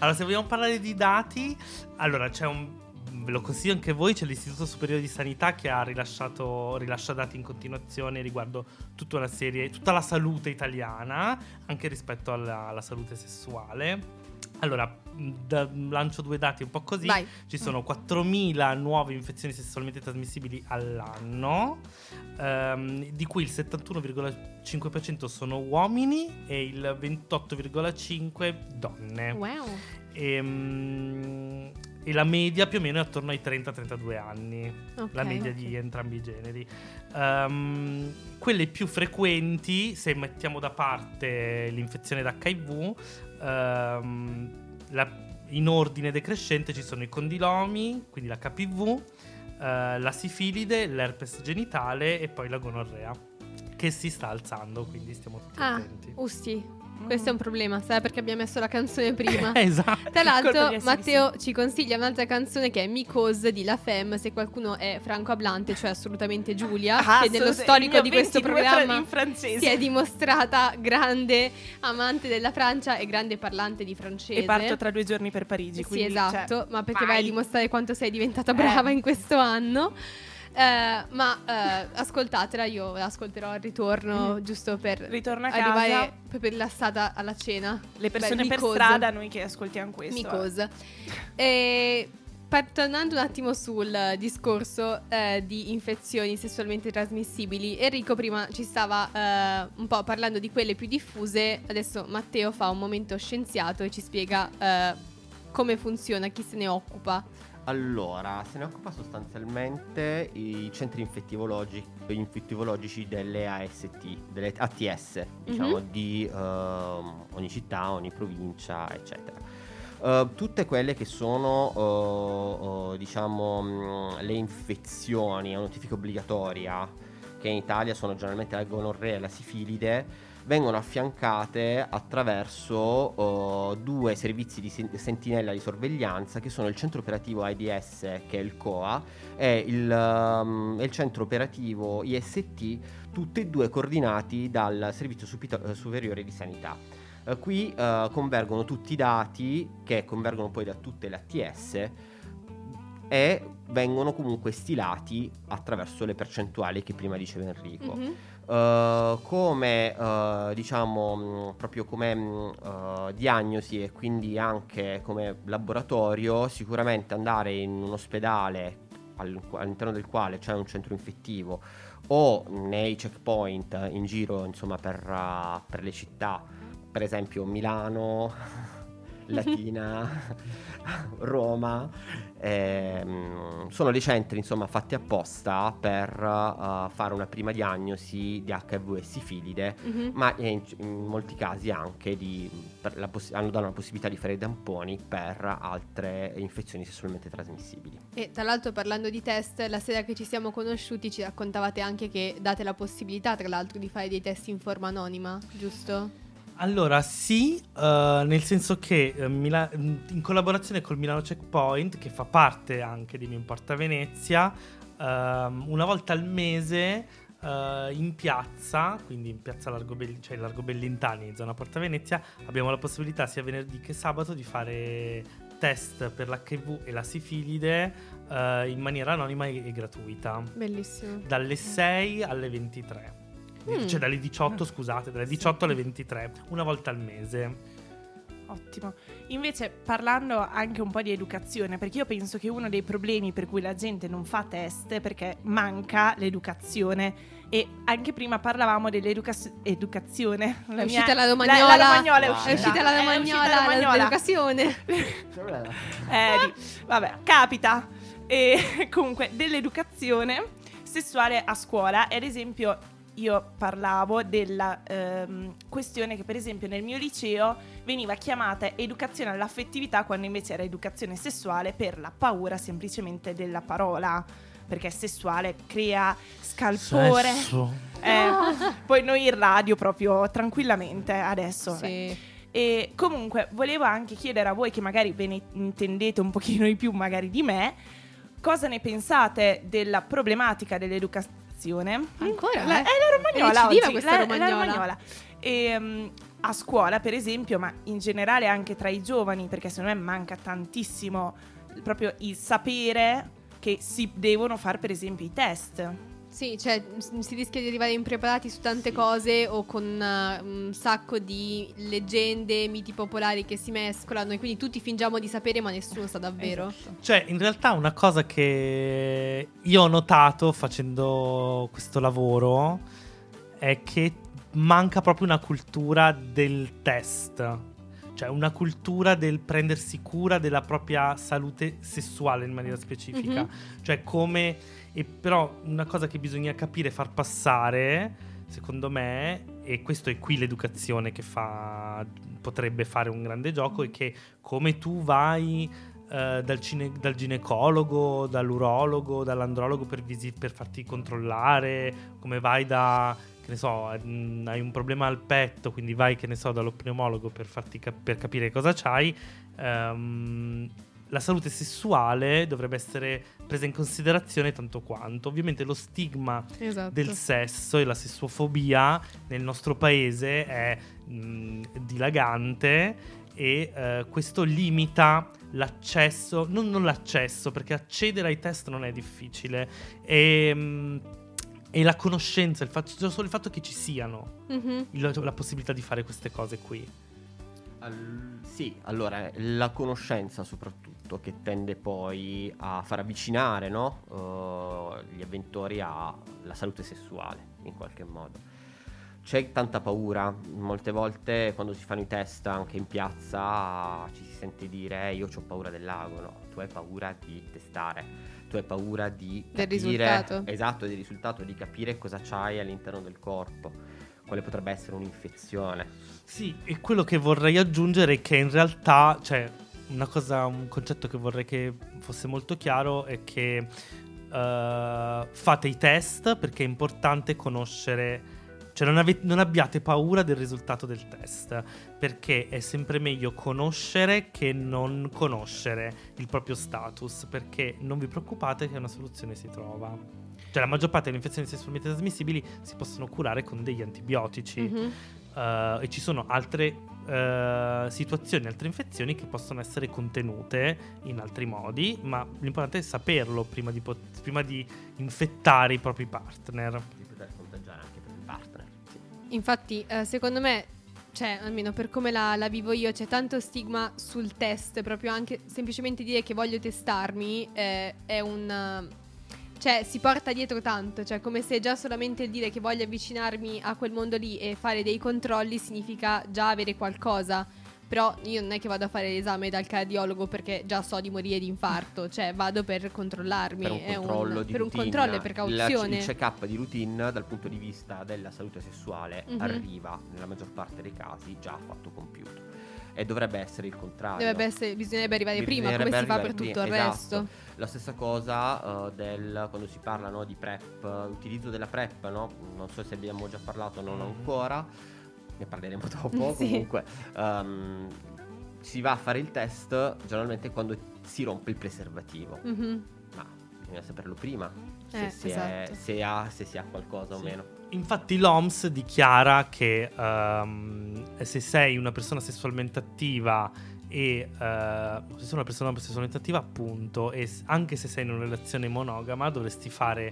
Allora, se vogliamo parlare di dati, allora c'è ve lo consiglio anche voi, c'è l'Istituto Superiore di Sanità che ha rilascia dati in continuazione riguardo tutta la salute italiana, anche rispetto alla salute sessuale. Allora, lancio due dati un po' così. Vai. Ci sono 4.000 nuove infezioni sessualmente trasmissibili all'anno, di cui il 71,5% sono uomini e il 28,5% donne. Wow. E la media più o meno è attorno ai 30-32 anni, la media di entrambi i generi. Quelle più frequenti, se mettiamo da parte l'infezione da HIV, in ordine decrescente ci sono i condilomi, quindi l'HPV, la sifilide, l'herpes genitale e poi la gonorrea, che si sta alzando, quindi stiamo tutti attenti. Questo è un problema, sai, perché abbiamo messo la canzone prima. Esatto. Tra l'altro Matteo ci consiglia un'altra canzone che è Micose di La Femme, se qualcuno è francohablante, cioè assolutamente Giulia, che nello storico di questo programma si è dimostrata grande amante della Francia e grande parlante di francese. E parto tra 2 giorni per Parigi, quindi, sì, esatto, cioè, ma perché vai a dimostrare quanto sei diventata brava in questo anno. Ascoltatela, io ascolterò al ritorno, giusto per arrivare casa, per rilassata alla cena. Le persone per strada, noi che ascoltiamo questo. Micose. Tornando un attimo sul discorso di infezioni sessualmente trasmissibili, Enrico prima ci stava un po' parlando di quelle più diffuse, adesso Matteo fa un momento scienziato e ci spiega come funziona, chi se ne occupa. Allora, se ne occupa sostanzialmente i centri infettivologici delle AST, delle ATS, diciamo, di ogni città, ogni provincia, eccetera. Tutte quelle che sono, diciamo, le infezioni a notifica obbligatoria, che in Italia sono generalmente la gonorrea e la sifilide, vengono affiancate attraverso 2 servizi di sentinella di sorveglianza, che sono il centro operativo ATS, che è il COA, e il centro operativo IST, tutti e 2 coordinati dal Servizio Superiore di Sanità. Qui convergono tutti i dati, che convergono poi da tutte le ATS, e vengono comunque stilati attraverso le percentuali che prima diceva Enrico. Come diciamo proprio come diagnosi e quindi anche come laboratorio, sicuramente andare in un ospedale all'interno del quale c'è un centro infettivo, o nei checkpoint in giro, insomma, per le città, per esempio Milano, Latina, Roma, sono dei centri, insomma, fatti apposta per fare una prima diagnosi di HIV e sifilide, ma in molti casi anche hanno dato la possibilità di fare i tamponi per altre infezioni sessualmente trasmissibili. E tra l'altro, parlando di test, la sera che ci siamo conosciuti ci raccontavate anche che date la possibilità, tra l'altro, di fare dei test in forma anonima, giusto? Allora sì, nel senso che in collaborazione col Milano Checkpoint, che fa parte anche di Mi Importa Venezia, una volta al mese in piazza, quindi in piazza Largo Bellintani, in zona Porta Venezia, abbiamo la possibilità sia venerdì che sabato di fare test per l'HIV e la sifilide in maniera anonima e gratuita. Bellissimo. Dalle 6 alle 23. Cioè dalle 18, scusate, dalle 18 alle 23, una volta al mese. Ottimo. Invece, parlando anche un po' di educazione, perché io penso che uno dei problemi per cui la gente non fa test è perché manca l'educazione E anche prima parlavamo dell'educazione. È uscita la Romagnola. La Romagnola è uscita. È uscita la Romagnola, l'educazione. Vabbè, capita. E comunque dell'educazione sessuale a scuola. E ad esempio io parlavo della questione che per esempio nel mio liceo veniva chiamata educazione all'affettività, quando invece era educazione sessuale, per la paura semplicemente della parola, perché sessuale crea scalpore. Poi noi in radio proprio tranquillamente adesso. Sì. E comunque volevo anche chiedere a voi, che magari ve ne intendete un pochino di più magari di me, cosa ne pensate della problematica dell'educazione? Ancora? La, è la Romagnola oggi, questa Romagnola. La Romagnola. E, a scuola per esempio, ma in generale anche tra i giovani, perché secondo me manca tantissimo proprio il sapere che si devono fare per esempio i test. Sì, cioè si rischia di arrivare impreparati su tante cose, o con un sacco di leggende, miti popolari che si mescolano, e quindi tutti fingiamo di sapere ma nessuno sa davvero. Esatto. Cioè in realtà una cosa che io ho notato facendo questo lavoro è che manca proprio una cultura del test, cioè una cultura del prendersi cura della propria salute sessuale in maniera specifica. Mm-hmm. Cioè come... E però una cosa che bisogna capire, far passare, secondo me, e questo è qui l'educazione che fa, potrebbe fare un grande gioco, è che come tu vai dal ginecologo, dall'urologo, dall'andrologo per farti controllare, come vai da, che ne so, hai un problema al petto, quindi vai, che ne so, dallo pneumologo per farti per capire cosa c'hai. La salute sessuale dovrebbe essere presa in considerazione tanto quanto. Ovviamente lo stigma, esatto, del sesso e la sessuofobia nel nostro paese è dilagante, e questo limita l'accesso, non l'accesso, perché accedere ai test non è difficile, e la conoscenza, solo il fatto che ci siano, mm-hmm, la possibilità di fare queste cose qui. Sì, allora la conoscenza soprattutto, che tende poi a far avvicinare, no? Gli avventori alla salute sessuale in qualche modo. C'è tanta paura, molte volte quando si fanno i test anche in piazza ci si sente dire io ho paura del lago. No, tu hai paura di testare, tu hai paura di capire, del risultato. Esatto, del risultato, di capire cosa c'hai all'interno del corpo, quale potrebbe essere un'infezione. Sì, e quello che vorrei aggiungere è che in realtà, cioè, un concetto che vorrei che fosse molto chiaro è che fate i test perché è importante conoscere, cioè non abbiate paura del risultato del test, perché è sempre meglio conoscere che non conoscere il proprio status, perché non vi preoccupate che una soluzione si trova. Cioè la maggior parte delle infezioni sessualmente trasmissibili si possono curare con degli antibiotici, mm-hmm, e ci sono altre situazioni, altre infezioni che possono essere contenute in altri modi, ma l'importante è saperlo prima di infettare i propri partner, di poter contagiare anche i propri partner. Sì. Infatti secondo me, cioè almeno per come la vivo io, c'è tanto stigma sul test, proprio anche semplicemente dire che voglio testarmi è un... Cioè si porta dietro tanto, cioè come se già solamente il dire che voglio avvicinarmi a quel mondo lì e fare dei controlli significa già avere qualcosa. Però io non è che vado a fare l'esame dal cardiologo perché già so di morire di infarto, cioè vado per controllarmi. Per un controllo di routine, un controllo e precauzione. Il check-up di routine dal punto di vista della salute sessuale, mm-hmm, arriva nella maggior parte dei casi già fatto compiuto. E dovrebbe essere il contrario. Bisognerebbe arrivare prima, come si fa per tutto il resto. La stessa cosa quando si parla, no, di PrEP, utilizzo della PrEP, no? Non so se abbiamo già parlato, non ancora, ne parleremo dopo. Sì. Comunque si va a fare il test generalmente quando si rompe il preservativo, mm-hmm, ma bisogna saperlo prima se si ha qualcosa, sì, o meno. Infatti l'OMS dichiara che se sei una persona sessualmente attiva se sei una persona sessualmente attiva, appunto, e anche se sei in una relazione monogama, dovresti fare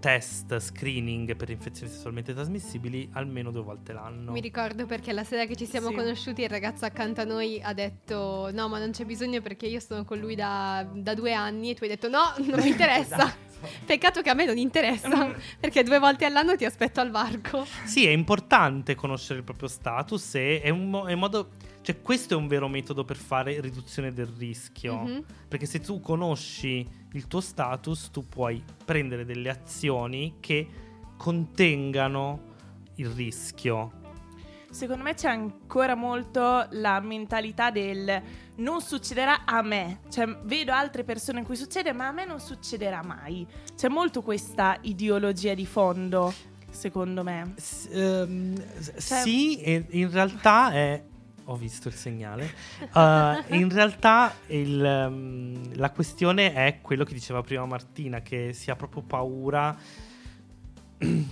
test screening per infezioni sessualmente trasmissibili almeno 2 volte l'anno. Mi ricordo perché la sera che ci siamo, sì, conosciuti, il ragazzo accanto a noi ha detto no, ma non c'è bisogno perché io sono con lui da 2 anni, e tu hai detto no, non mi interessa. Peccato che a me non interessa, perché 2 volte all'anno ti aspetto al varco. Sì, è importante conoscere il proprio status e è un modo... Cioè, questo è un vero metodo per fare riduzione del rischio, mm-hmm. perché se tu conosci il tuo status, tu puoi prendere delle azioni che contengano il rischio. Secondo me c'è ancora molto la mentalità del non succederà a me, cioè vedo altre persone in cui succede, ma a me non succederà mai. C'è molto questa ideologia di fondo, secondo me. Sì, in realtà è... Ho visto il segnale. In realtà la questione è quello che diceva prima Martina, che si ha proprio paura,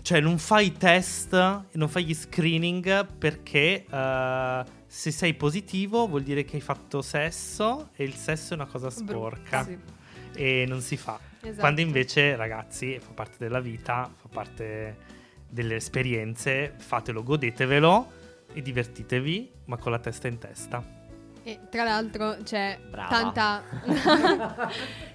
cioè non fai i test, non fai gli screening perché se sei positivo vuol dire che hai fatto sesso e il sesso è una cosa sporca, sì. E non si fa. Esatto. Quando invece, ragazzi, fa parte della vita, fa parte delle esperienze, fatelo, godetevelo e divertitevi, ma con la testa in testa. E tra l'altro c'è tanta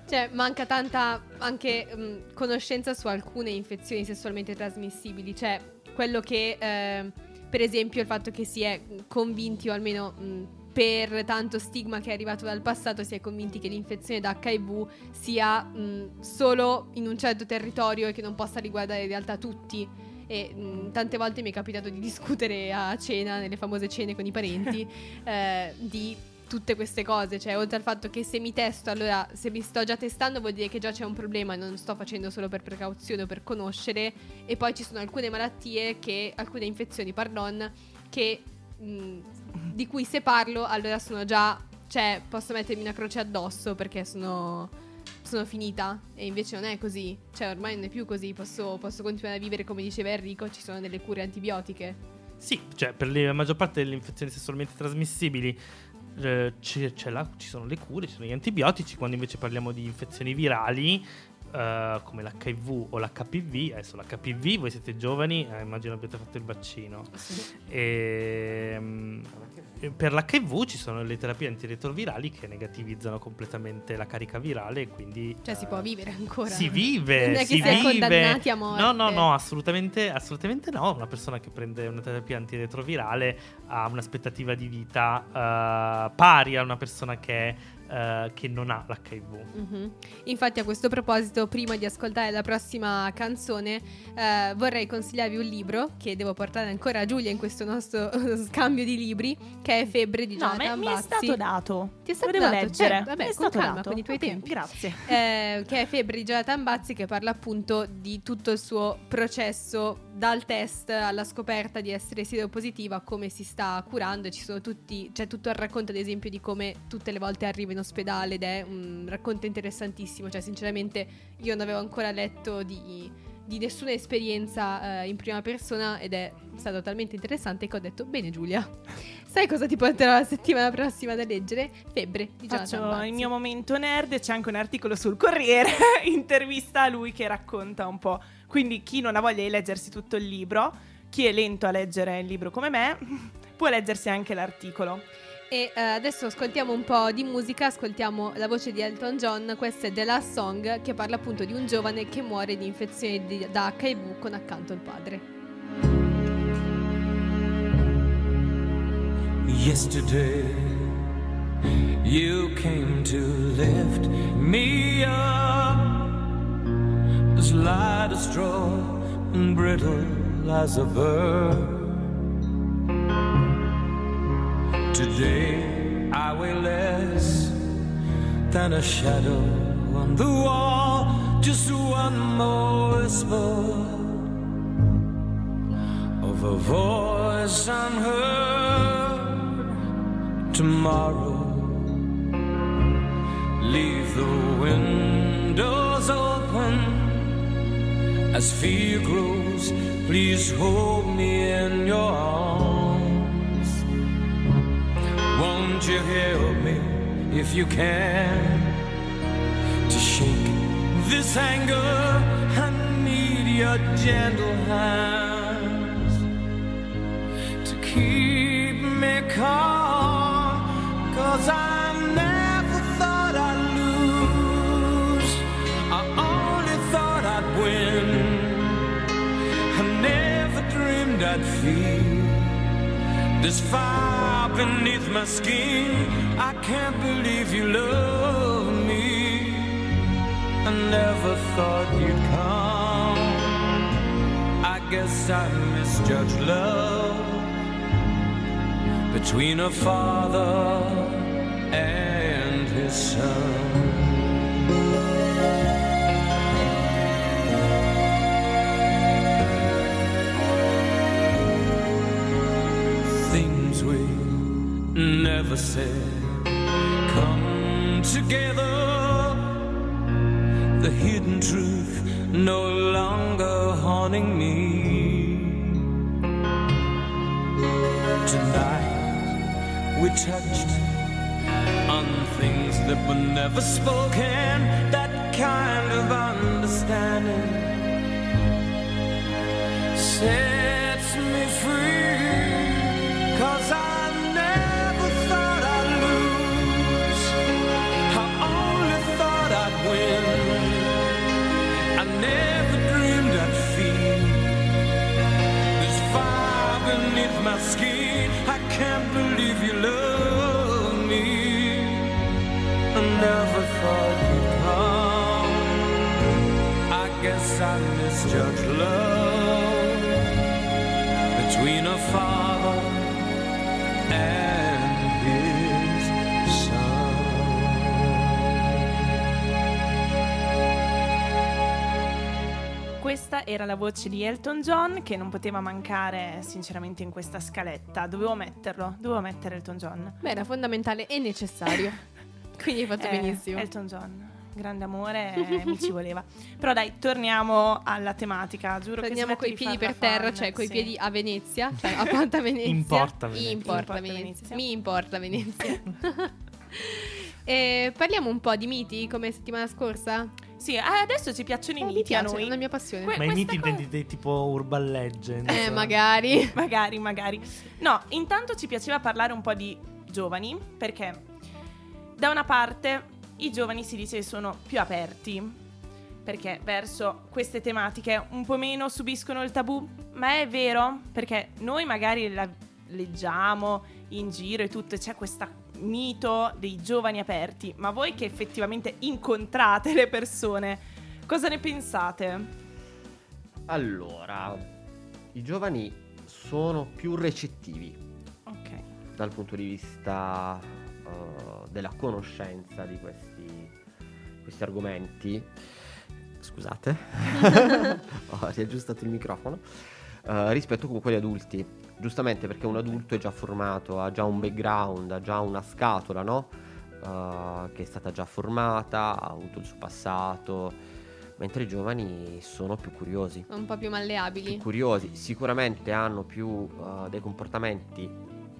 cioè manca tanta anche conoscenza su alcune infezioni sessualmente trasmissibili, cioè quello che per esempio il fatto che si è convinti, o almeno per tanto stigma che è arrivato dal passato, si è convinti che l'infezione da HIV sia solo in un certo territorio e che non possa riguardare in realtà tutti. E tante volte mi è capitato di discutere a cena, nelle famose cene con i parenti, di tutte queste cose, cioè oltre al fatto che se mi testo, allora se mi sto già testando vuol dire che già c'è un problema, non sto facendo solo per precauzione o per conoscere. E poi ci sono alcune malattie che, alcune infezioni, pardon, che di cui se parlo allora sono già, cioè posso mettermi una croce addosso perché sono finita, e invece non è così, cioè ormai non è più così, posso continuare a vivere. Come diceva Enrico, ci sono delle cure antibiotiche. Sì, cioè per la maggior parte delle infezioni sessualmente trasmissibili ci sono le cure, ci sono gli antibiotici. Quando invece parliamo di infezioni virali come l'HIV o l'HPV, adesso l'HPV, voi siete giovani, immagino abbiate fatto il vaccino, sì. Per l'HIV ci sono le terapie antiretrovirali che negativizzano completamente la carica virale, quindi cioè si può vivere ancora, si vive, non è che si vive, condannati a morte. No, assolutamente no. Una persona che prende una terapia antiretrovirale ha un'aspettativa di vita pari a una persona che non ha l'HIV. Mm-hmm. Infatti a questo proposito, prima di ascoltare la prossima canzone, vorrei consigliarvi un libro che devo portare ancora a Giulia in questo nostro scambio di libri, che è Febbre di Jonathan Bazzi. No, mi è stato dato. Ti è stato dato? Leggere. Vabbè, è con stato calma, dato. Con i tuoi tempi. Grazie. Che è Febbre di Jonathan Bazzi, che parla appunto di tutto il suo processo dal test alla scoperta di essere seropositiva, come si sta curando, e c'è tutto il racconto, ad esempio, di come tutte le volte arriva in ospedale, ed è un racconto interessantissimo. Cioè sinceramente io non avevo ancora letto di nessuna esperienza in prima persona, ed è stato talmente interessante che ho detto: bene Giulia, sai cosa ti porterò la settimana prossima da leggere? Febbre di Jonathan Bazzi. Il mio momento nerd, c'è anche un articolo sul Corriere intervista a lui che racconta un po', quindi chi non ha voglia di leggersi tutto il libro, chi è lento a leggere il libro come me, può leggersi anche l'articolo. E adesso ascoltiamo un po' di musica, ascoltiamo la voce di Elton John, questa è The Last Song, che parla appunto di un giovane che muore di infezioni da HIV con accanto il padre. Yesterday you came to lift me up, as light as straw and brittle as a bird. Today I weigh less than a shadow on the wall. Just one more whisper of a voice unheard. Tomorrow leave the windows open. As fear grows, please hold me in your arms. Won't you help me, if you can, to shake this anger? I need your gentle hands to keep me calm, 'cause I never thought I'd lose, I only thought that feel this fire beneath my skin. I can't believe you love me. I never thought you'd come. I guess I misjudged love between a father and his son. We never said come together. The hidden truth no longer haunting me. Tonight we touched on things that were never spoken. That kind of understanding sets me free. 'Cause I never thought I'd lose, I only thought I'd win. I never dreamed I'd feel this fire beneath my skin. I can't believe you love me. I never thought you'd come. I guess I misjudged love between a father and his son. Questa era la voce di Elton John, che non poteva mancare sinceramente in questa scaletta. Dovevo metterlo, dovevo mettere Elton John. Beh, era fondamentale e necessario. Quindi hai fatto benissimo. Elton John, grande amore, mi ci voleva. Però dai, torniamo alla tematica. Giuro, torniamo che coi piedi per terra, fun, cioè coi sì, piedi a Venezia, cioè a Porta Venezia. Importa Venezia. Importa Venezia. Mi importa Venezia. Parliamo un po' di miti, come settimana scorsa? Sì, adesso ci piacciono i miti a noi. È una mia passione. Ma i miti tipo urban legend. Magari. No, intanto ci piaceva parlare un po' di giovani, perché da una parte i giovani si dice sono più aperti, perché verso queste tematiche un po' meno subiscono il tabù. Ma è vero, perché noi magari la leggiamo in giro e tutto, e c'è questo mito dei giovani aperti. Ma voi che effettivamente incontrate le persone, cosa ne pensate? Allora, i giovani sono più recettivi, ok, dal punto di vista della conoscenza di questi argomenti. Scusate, ho riaggiustato il microfono. Rispetto comunque agli adulti, giustamente, perché un adulto è già formato, ha già un background, ha già una scatola, no? Che è stata già formata, ha avuto il suo passato, mentre i giovani sono più curiosi, un po' più malleabili, più curiosi. Sicuramente hanno più dei comportamenti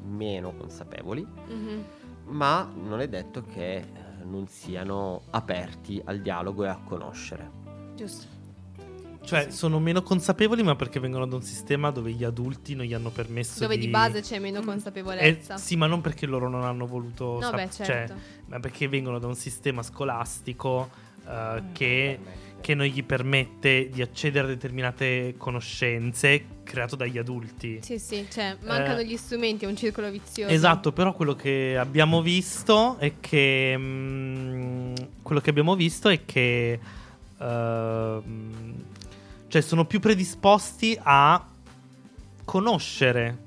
meno consapevoli, mm-hmm, ma non è detto che non siano aperti al dialogo e a conoscere. Giusto. Cioè sì, sono meno consapevoli, ma perché vengono da un sistema dove gli adulti non gli hanno permesso, dove di base c'è meno consapevolezza. Sì, ma non perché loro non hanno voluto, no, beh, certo, cioè, ma perché vengono da un sistema scolastico che non gli permette di accedere a determinate conoscenze creato dagli adulti. Sì, sì, cioè mancano gli strumenti, è un circolo vizioso. Esatto, però quello che abbiamo visto è che cioè sono più predisposti a conoscere.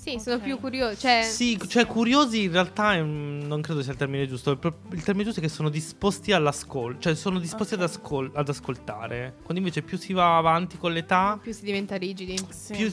Sì, okay, sono più curiosi, cioè... Sì, cioè curiosi in realtà non credo sia il termine giusto. Il termine giusto è che sono disposti all'ascolto, cioè sono disposti, okay, ad ascoltare. Quando invece più si va avanti con l'età, più si diventa rigidi, sì, più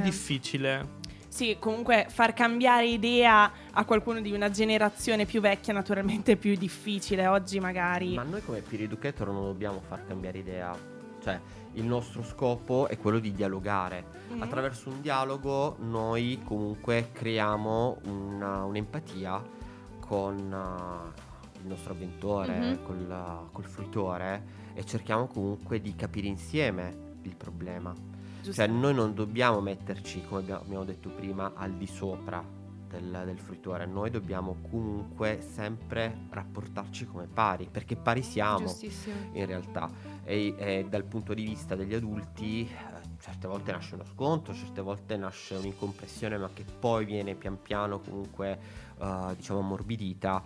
difficile. Sì, comunque far cambiare idea a qualcuno di una generazione più vecchia naturalmente è più difficile oggi magari. Ma noi come peer educator non dobbiamo far cambiare idea. Cioè, il nostro scopo è quello di dialogare. Mm-hmm. Attraverso un dialogo noi comunque creiamo un'empatia con il nostro avventore, mm-hmm, col fruitore, e cerchiamo comunque di capire insieme il problema. Giusto. Cioè, noi non dobbiamo metterci, come abbiamo detto prima, al di sopra del fruitore. Noi dobbiamo comunque sempre rapportarci come pari, perché pari siamo in realtà, e dal punto di vista degli adulti certe volte nasce uno scontro, certe volte nasce un'incompressione, ma che poi viene pian piano comunque diciamo ammorbidita.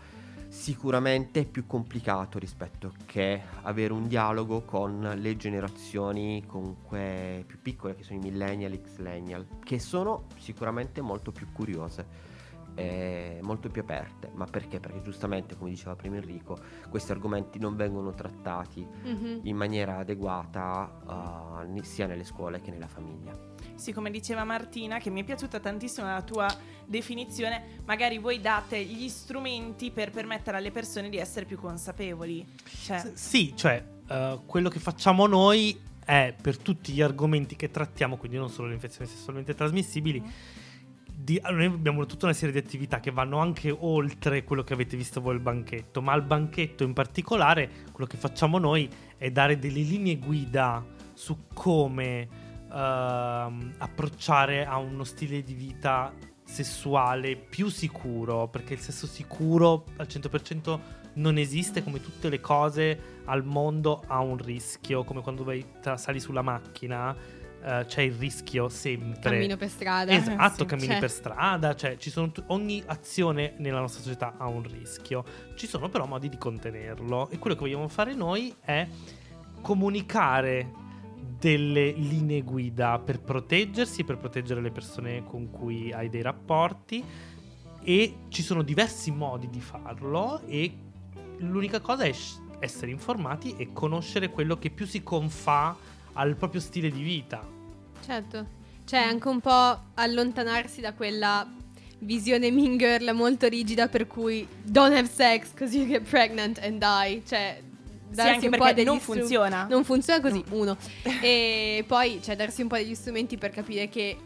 Sicuramente è più complicato rispetto che avere un dialogo con le generazioni comunque più piccole, che sono i millennial, xlennial, che sono sicuramente molto più curiose, molto più aperte. Ma perché? Perché giustamente, come diceva prima Enrico, questi argomenti non vengono trattati in maniera adeguata sia nelle scuole che nella famiglia. Sì, come diceva Martina, che mi è piaciuta tantissimo la tua definizione, magari voi date gli strumenti per permettere alle persone di essere più consapevoli. Quello che facciamo noi è, per tutti gli argomenti che trattiamo, quindi non solo le infezioni sessualmente trasmissibili, noi abbiamo tutta una serie di attività che vanno anche oltre quello che avete visto voi al banchetto, ma al banchetto in particolare quello che facciamo noi è dare delle linee guida su come approcciare a uno stile di vita sessuale più sicuro, perché il sesso sicuro al 100% non esiste, come tutte le cose al mondo ha un rischio, come quando sali sulla macchina. C'è il rischio sempre. Cammino per strada. Esatto, sì, cammini per strada, cioè ci sono ogni azione nella nostra società ha un rischio. Ci sono però modi di contenerlo, e quello che vogliamo fare noi è comunicare delle linee guida per proteggersi, per proteggere le persone con cui hai dei rapporti, e ci sono diversi modi di farlo, e l'unica cosa è essere informati e conoscere quello che più si confà al proprio stile di vita. Certo, cioè anche un po' allontanarsi da quella visione mean girl molto rigida per cui don't have sex cause you get pregnant and die, cioè darsi un po' degli funziona. Non funziona così, no. E poi cioè darsi un po' degli strumenti per capire che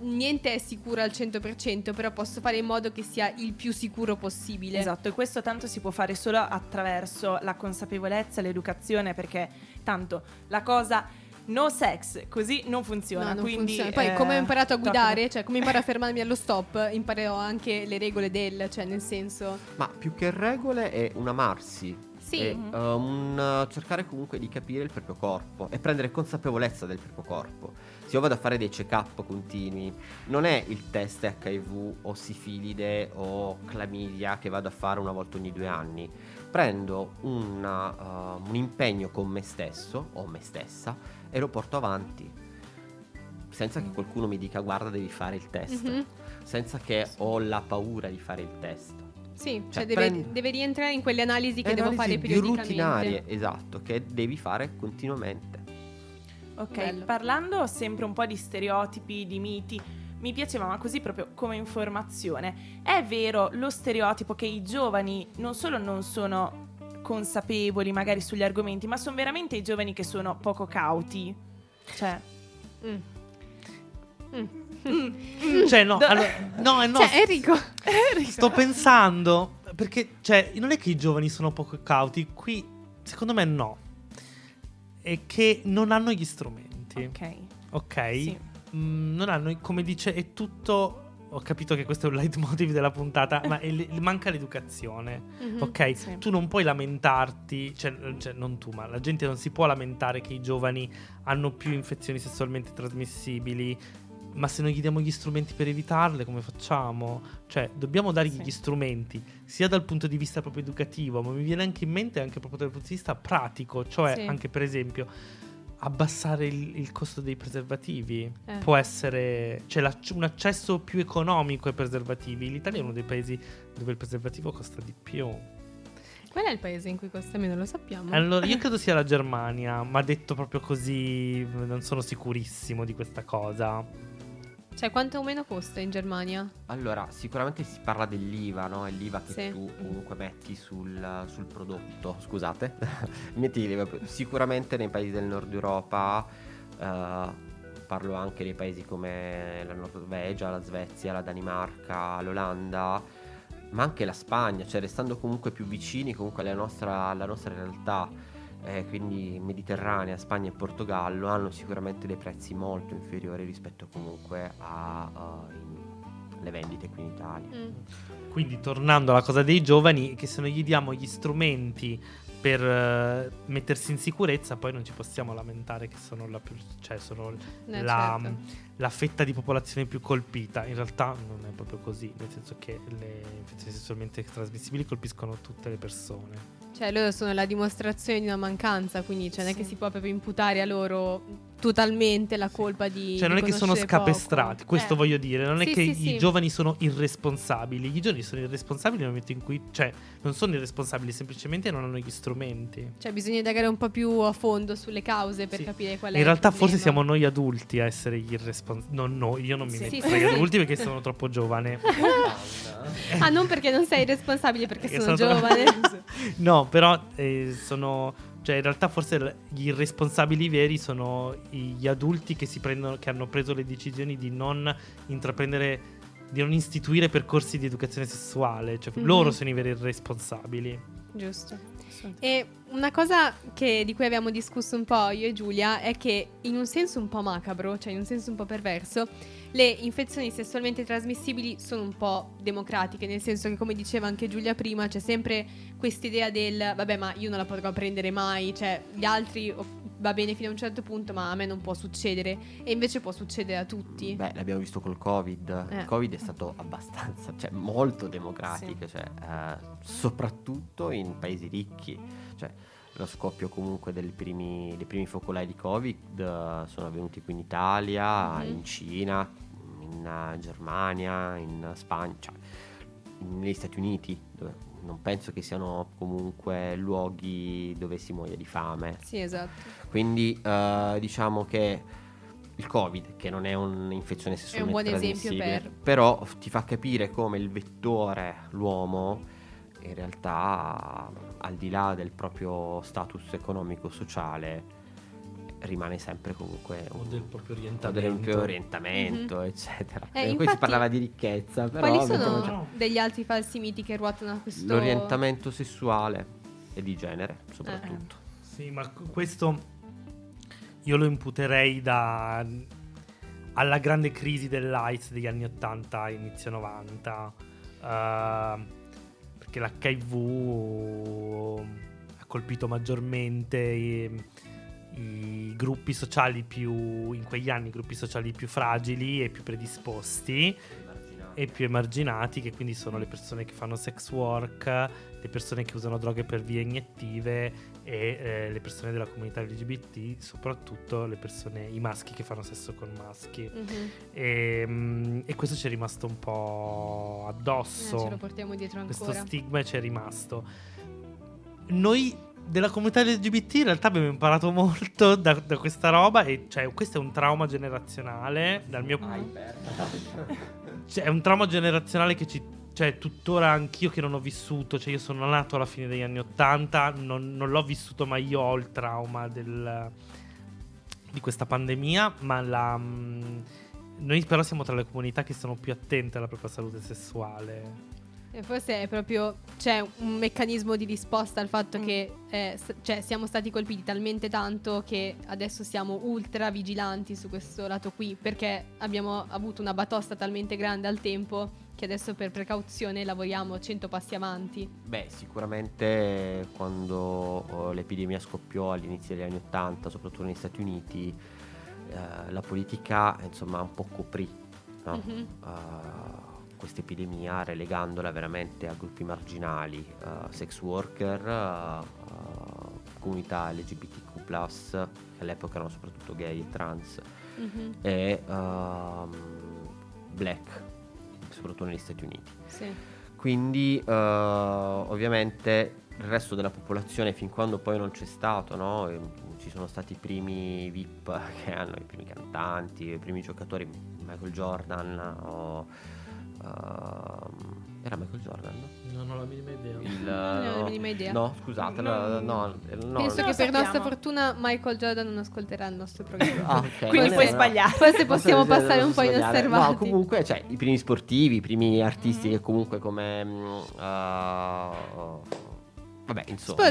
niente è sicuro al 100%, però posso fare in modo che sia il più sicuro possibile. Esatto, e questo tanto si può fare solo attraverso la consapevolezza e l'educazione, perché tanto la cosa no sex così non funziona, non quindi funziona. Poi come ho imparato a guidare, cioè come imparo a fermarmi allo stop, imparerò anche le regole cioè nel senso, ma più che regole è un amarsi. Sì. Cercare comunque di capire il proprio corpo e prendere consapevolezza del proprio corpo. Se io vado a fare dei check-up continui, non è il test HIV o sifilide o clamidia che vado a fare una volta ogni 2 anni. Prendo un impegno con me stesso o me stessa e lo porto avanti, senza che qualcuno mi dica guarda devi fare il test, senza che ho la paura di fare il test. Sì, cioè deve rientrare in quelle analisi che devo fare periodicamente. Rutinarie, esatto, che devi fare continuamente. Ok, bello. Parlando sempre un po' di stereotipi, di miti, mi piaceva, ma così proprio come informazione, è vero lo stereotipo che i giovani non solo non sono consapevoli magari sugli argomenti, ma sono veramente i giovani che sono poco cauti? Cioè... Cioè no, allora, no. Cioè, Enrico. Sto pensando, perché cioè non è che i giovani sono poco cauti, qui secondo me no, è che non hanno gli strumenti. Ok. Sì. Non hanno, come dice, è tutto. Ho capito che questo è un leitmotiv della puntata, ma manca l'educazione. Ok, sì. Tu non puoi lamentarti, cioè non tu, ma la gente non si può lamentare che i giovani hanno più infezioni sessualmente trasmissibili, ma se non gli diamo gli strumenti per evitarle, come facciamo? Cioè dobbiamo dargli gli strumenti, sia dal punto di vista proprio educativo, ma mi viene anche in mente anche proprio dal punto di vista pratico, cioè anche per esempio abbassare il costo dei preservativi. Può essere un accesso più economico ai preservativi. L'Italia è uno dei paesi dove il preservativo costa di più. Qual è il paese in cui costa meno? Lo sappiamo. Allora, io credo sia la Germania, ma detto proprio così non sono sicurissimo di questa cosa. Cioè, quanto o meno costa in Germania? Allora, sicuramente si parla dell'IVA, no? È l'IVA che tu comunque metti sul prodotto. Scusate, metti l'IVA. Sicuramente nei paesi del nord Europa, parlo anche dei paesi come la Norvegia, la Svezia, la Danimarca, l'Olanda, ma anche la Spagna, cioè restando comunque più vicini comunque alla nostra realtà, quindi mediterranea, Spagna e Portogallo hanno sicuramente dei prezzi molto inferiori rispetto comunque alle vendite qui in Italia. Quindi tornando alla cosa dei giovani, che se non gli diamo gli strumenti per mettersi in sicurezza, poi non ci possiamo lamentare che sono la più, cioè sono la fetta di popolazione più colpita. In realtà non è proprio così, nel senso che le infezioni sessualmente trasmissibili colpiscono tutte le persone. Cioè loro sono la dimostrazione di una mancanza, quindi cioè, non è che si può proprio imputare a loro totalmente la colpa di cioè non è che sono scapestrati, poco. Questo voglio dire, non è che i giovani sono irresponsabili. Gli giovani sono irresponsabili nel momento in cui, cioè non sono irresponsabili, semplicemente non hanno gli strumenti. Cioè bisogna indagare un po' più a fondo sulle cause per capire qual è in realtà il problema. Forse siamo noi adulti a essere gli irresponsabili. No, io non mi metto tra gli adulti perché sono troppo giovane. Ah, non perché non sei irresponsabile, perché sono giovane. No, però sono... Cioè in realtà forse gli irresponsabili veri sono gli adulti che che hanno preso le decisioni di non intraprendere, di non istituire percorsi di educazione sessuale, cioè loro sono i veri irresponsabili. Giusto. E una cosa di cui abbiamo discusso un po' io e Giulia è che in un senso un po' macabro, cioè in un senso un po' perverso, le infezioni sessualmente trasmissibili sono un po' democratiche, nel senso che, come diceva anche Giulia prima, c'è sempre quest'idea del vabbè, ma io non la potrò prendere mai, cioè gli altri va bene fino a un certo punto, ma a me non può succedere. E invece può succedere a tutti. Beh, l'abbiamo visto col Covid. Il Covid è stato abbastanza, cioè molto democratico, cioè, soprattutto in paesi ricchi. Cioè lo scoppio comunque dei primi focolai di Covid sono avvenuti qui in Italia, in Cina, in Germania, in Spagna, cioè, negli Stati Uniti, dove non penso che siano comunque luoghi dove si muoia di fame. Sì, esatto. Quindi diciamo che il Covid, che non è un'infezione sessualmente trasmissibile, però ti fa capire come il vettore, l'uomo, in realtà al di là del proprio status economico-sociale rimane sempre comunque o del proprio orientamento eccetera. Qui si parlava di ricchezza, però quali sono degli altri falsi miti che ruotano a questo? L'orientamento sessuale e di genere soprattutto. Sì, ma questo io lo imputerei alla grande crisi dell'AIDS degli anni 80 inizio 90, perché l'HIV ha colpito maggiormente i gruppi sociali più, in quegli anni, i gruppi sociali più fragili e più predisposti e più emarginati, che quindi sono le persone che fanno sex work, le persone che usano droghe per vie iniettive e le persone della comunità LGBT, soprattutto i maschi che fanno sesso con maschi. E questo ci è rimasto un po' addosso, ce lo portiamo dietro ancora. Questo stigma ci è rimasto. Noi della comunità LGBT in realtà abbiamo imparato molto da questa roba, e cioè questo è un trauma generazionale dal mio cioè è un trauma generazionale che cioè tuttora anch'io che non ho vissuto, cioè io sono nato alla fine degli anni 80, non l'ho vissuto, ma io ho il trauma di questa pandemia, ma noi però siamo tra le comunità che sono più attente alla propria salute sessuale. E forse è proprio c'è un meccanismo di risposta al fatto che cioè siamo stati colpiti talmente tanto che adesso siamo ultra vigilanti su questo lato qui, perché abbiamo avuto una batosta talmente grande al tempo che adesso per precauzione lavoriamo 100 passi avanti. Beh, sicuramente quando l'epidemia scoppiò all'inizio degli anni 80, soprattutto negli Stati Uniti, la politica insomma un po' coprì, no? Questa epidemia, relegandola veramente a gruppi marginali, sex worker, comunità LGBTQ+, che all'epoca erano soprattutto gay e trans, e black, soprattutto negli Stati Uniti. Sì. Quindi ovviamente il resto della popolazione, fin quando poi non c'è stato, no? Ci sono stati i primi VIP che hanno i primi cantanti, i primi giocatori, Michael Jordan o... era Michael Jordan, no? Non ho la minima idea. No, scusate. No, penso che per nostra fortuna Michael Jordan non ascolterà il nostro programma. Quindi puoi sbagliare. Forse possiamo passare un po' inosservati. No, comunque, cioè, i primi sportivi, i primi artisti che comunque come vabbè, insomma,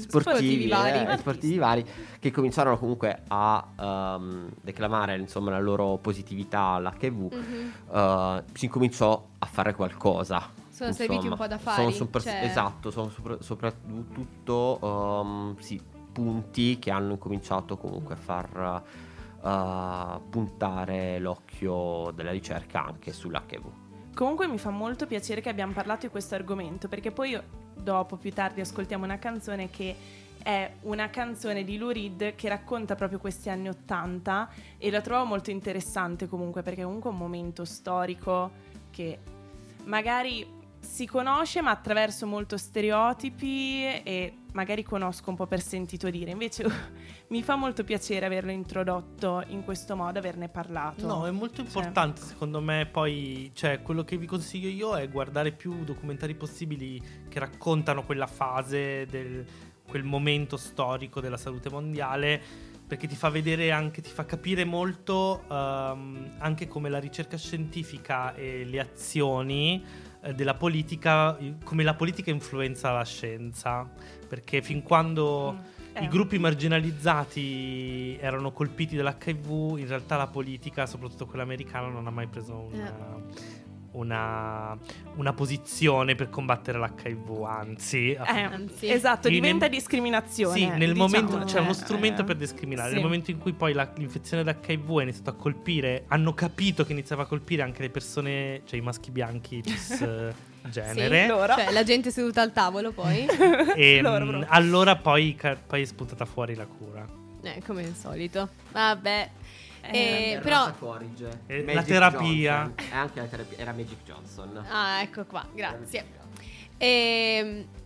sportivi vari che cominciarono comunque a declamare insomma la loro positività all'HIV, si incominciò a fare qualcosa Sono serviti un po' da fare. Esatto, sono soprattutto punti che hanno incominciato comunque a far puntare l'occhio della ricerca anche sull'HIV. Comunque mi fa molto piacere che abbiamo parlato di questo argomento, perché poi dopo, più tardi, ascoltiamo una canzone che è una canzone di Lou Reed che racconta proprio questi anni 80, e la trovo molto interessante comunque, perché comunque è un momento storico che magari si conosce ma attraverso molto stereotipi, e magari conosco un po' per sentito dire, invece mi fa molto piacere averlo introdotto in questo modo, averne parlato. No, è molto importante, secondo me. Poi, quello che vi consiglio io è guardare più documentari possibili che raccontano quella fase quel momento storico della salute mondiale, perché ti fa vedere anche, ti fa capire molto anche come la ricerca scientifica e le azioni della politica, come la politica influenza la scienza, perché fin quando i gruppi marginalizzati erano colpiti dall'HIV, in realtà la politica, soprattutto quella americana, non ha mai preso una posizione per combattere l'HIV, anzi. Esatto, diventa discriminazione. Sì, nel momento uno strumento per discriminare. Sì. Nel momento in cui poi l'infezione d'HIV è iniziata a colpire, hanno capito che iniziava a colpire anche le persone, i maschi bianchi cisgenere. Sì, loro. La gente è seduta al tavolo poi. E loro, allora poi è sputata fuori la cura. Come al solito. Vabbè. Però Corriere, la terapia è anche la terapia, era Magic Johnson. Ecco qua, grazie.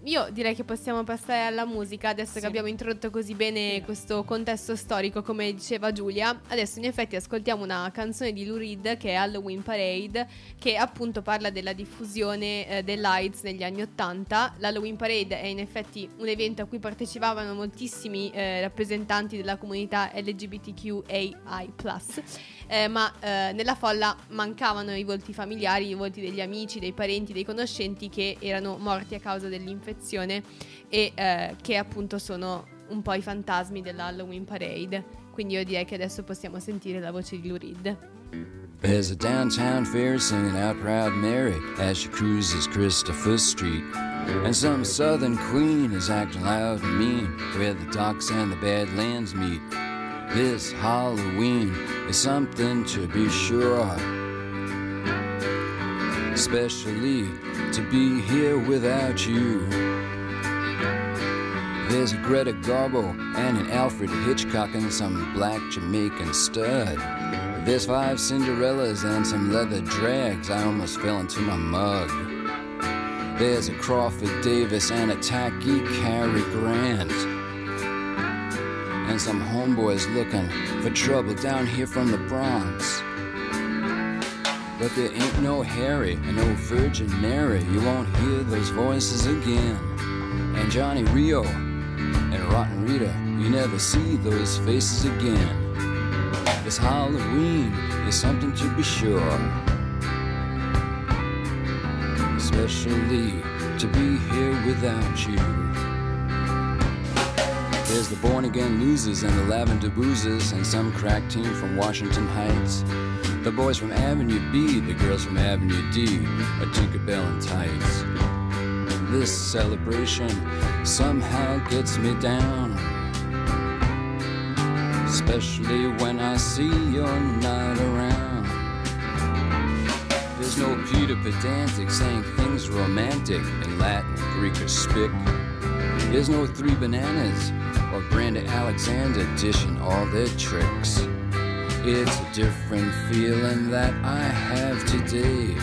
Io direi che possiamo passare alla musica adesso che abbiamo introdotto così bene questo contesto storico, come diceva Giulia. Adesso in effetti ascoltiamo una canzone di Lou Reed che è Halloween Parade, che appunto parla della diffusione dell'AIDS negli anni 80. L'Halloween Parade è in effetti un evento a cui partecipavano moltissimi rappresentanti della comunità LGBTQAI+, ma nella folla mancavano i volti familiari, i volti degli amici, dei parenti, dei conoscenti che erano morti a causa dell'infezione e che appunto sono un po' i fantasmi dell'Halloween Parade. Quindi io direi che adesso possiamo sentire la voce di Lou Reed. There's a downtown fair singing out Proud Mary as she cruises Christopher Street, and some southern queen is acting loud and mean where the docks and the badlands meet. This Halloween is something to be sure of, especially to be here without you. There's a Greta Garbo and an Alfred Hitchcock and some black Jamaican stud. There's 5 Cinderellas and some leather drags. I almost fell into my mug. There's a Crawford Davis and a tacky Cary Grant, and some homeboys looking for trouble down here from the Bronx. But there ain't no Harry and no Virgin Mary. You won't hear those voices again. And Johnny Rio and Rotten Rita, you never see those faces again. This Halloween is something to be sure, especially to be here without you. There's the born-again losers and the lavender boozers and some crack team from Washington Heights. The boys from Avenue B, the girls from Avenue D, a Tinkerbell in tights. This celebration somehow gets me down, especially when I see you're not around. There's no Peter Pedantic saying things romantic in Latin, Greek, or Spic. There's no Three Bananas or Brandon Alexander dishing all their tricks. It's a different feeling that I have today,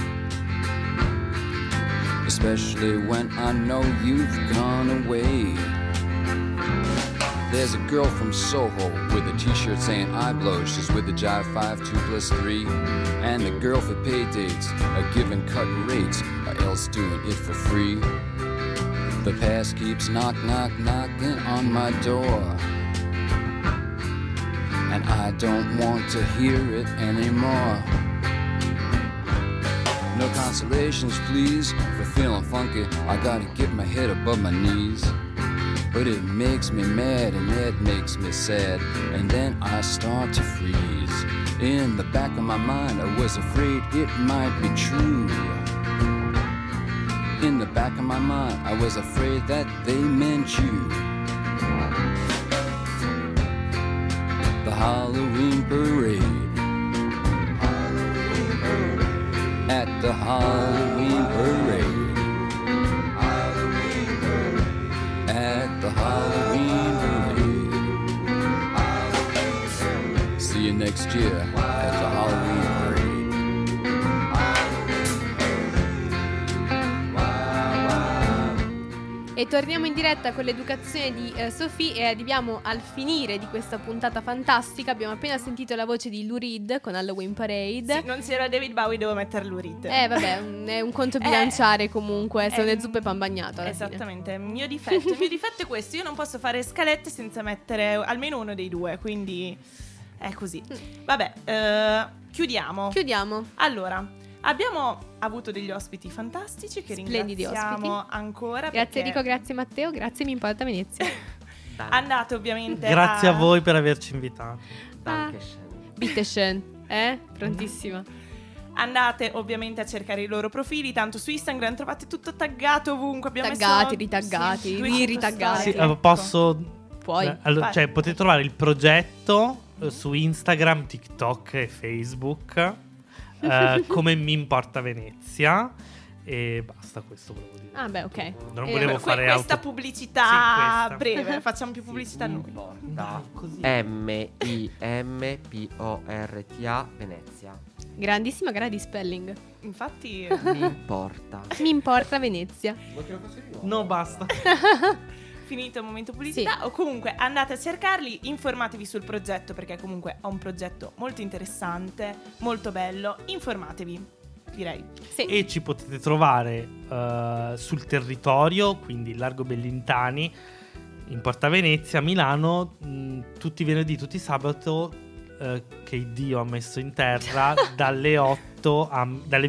especially when I know you've gone away. There's a girl from Soho with a t-shirt saying I blow. She's with the Jive 5, 2+3. And the girl for pay dates are giving cut rates or else doing it for free. The past keeps knock, knock, knocking on my door, and I don't want to hear it anymore. No consolations, please, for feeling funky. I gotta get my head above my knees. But it makes me mad and it makes me sad, and then I start to freeze. In the back of my mind, I was afraid it might be true, in the back of my mind, I was afraid that they meant you. The Halloween parade. At the Halloween parade. At the Halloween parade. See you next year at the Halloween parade. E torniamo in diretta con l'educazione di Sophie e arriviamo al finire di questa puntata fantastica. Abbiamo appena sentito la voce di Lou Reed con Halloween Parade. Sì, non c'era David Bowie, devo mettere Lou Reed. Vabbè, è un conto bilanciare comunque, sono le zuppe pan bagnato. Esattamente, fine. Il mio difetto è questo, io non posso fare scalette senza mettere almeno uno dei due, quindi è così. Vabbè, chiudiamo. Allora... abbiamo avuto degli ospiti fantastici che ringraziamo ancora. Grazie Enrico, grazie Matteo, grazie Mi Importa Venezia. Andate ovviamente. Grazie a voi per averci invitato. Bitte schön, prontissima. Andate ovviamente a cercare i loro profili, tanto su Instagram trovate tutto taggato ovunque. Abbiamo taggati, ritaggati, ritaggati. Sì, posso? Puoi. Allora, cioè, potete trovare il progetto su Instagram, TikTok e Facebook. Come Mi Importa Venezia. E basta, questo volevo dire. Ah beh, ok. Non volevo fare questa pubblicità, sì, questa breve. Facciamo più pubblicità noi. No, M-I-M-P-O-R-T-A Venezia. Grandissima gara di spelling. Infatti Mi importa. Mi Importa Venezia. No, basta. Finito il momento pubblicità, sì. O comunque andate a cercarli, informatevi sul progetto, perché comunque è un progetto molto interessante, molto bello, informatevi, direi. Sì. E ci potete trovare sul territorio, quindi Largo Bellintani, in Porta Venezia, Milano, tutti i venerdì, tutti i sabato, che Dio ha messo in terra, dalle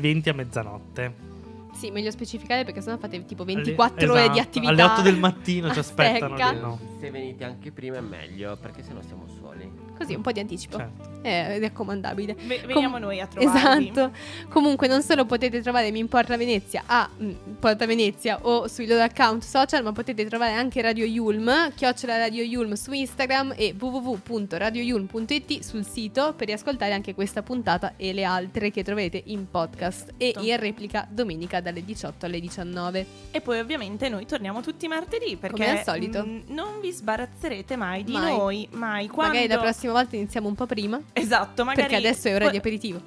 20 a mezzanotte. Sì, meglio specificare, perché sennò fate tipo 24 ore di attività. Alle 8 del mattino ci aspettano. No. Se venite anche prima è meglio, perché sennò siamo soli. Così, un po' di anticipo. Certo. È raccomandabile. Veniamo noi a trovarvi. Esatto. Comunque non solo potete trovare Mi Importa Venezia a Porta Venezia o sui loro account social, ma potete trovare anche Radio Yulm, @Radio Yulm su Instagram e www.radioyulm.it sul sito, per riascoltare anche questa puntata e le altre che troverete in podcast e in replica domenica dalle 18 alle 19. E poi ovviamente noi torniamo tutti martedì, perché come al solito non vi sbarazzerete mai di noi, mai. Quando... magari la prossima volta iniziamo un po' prima. Esatto, magari. Perché adesso è ora di aperitivo.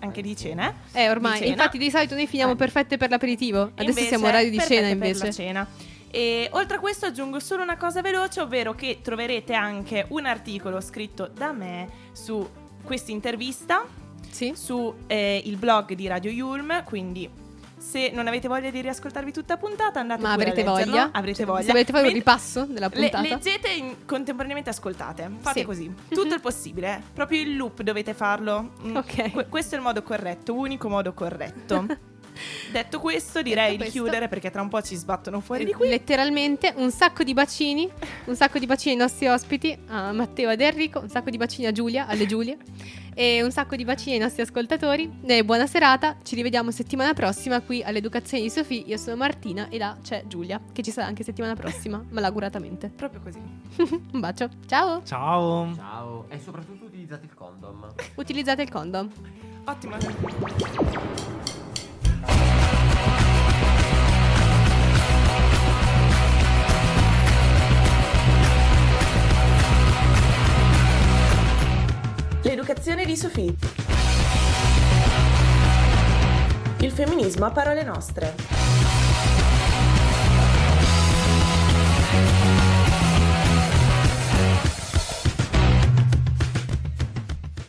Anche di cena. Ormai, di cena. Infatti di solito noi finiamo perfette per l'aperitivo. Adesso invece, siamo orario di cena invece. Per la cena. E oltre a questo aggiungo solo una cosa veloce, ovvero che troverete anche un articolo scritto da me su questa intervista. Sì. Su il blog di Radio Yulm, quindi se non avete voglia di riascoltarvi tutta puntata andate pure a leggerlo. Avrete voglia. Se volete fare un ripasso della puntata, leggete contemporaneamente, ascoltate. Fate così, tutto il possibile. Proprio il loop dovete farlo. Ok. Questo è il modo corretto, unico modo corretto. Detto questo, direi di chiudere, perché tra un po' ci sbattono fuori di qui. Letteralmente un sacco di bacini ai nostri ospiti, a Matteo ed Enrico, un sacco di bacini a Giulia, alle Giulie, e un sacco di bacini ai nostri ascoltatori. Buona serata, ci rivediamo settimana prossima qui all'Educazione di Sophie. Io sono Martina e là c'è Giulia, che ci sarà anche settimana prossima, malauguratamente. Proprio così. Un bacio. Ciao. E soprattutto utilizzate il condom. Ottimo. L'Educazione di Sophie. Il femminismo a parole nostre.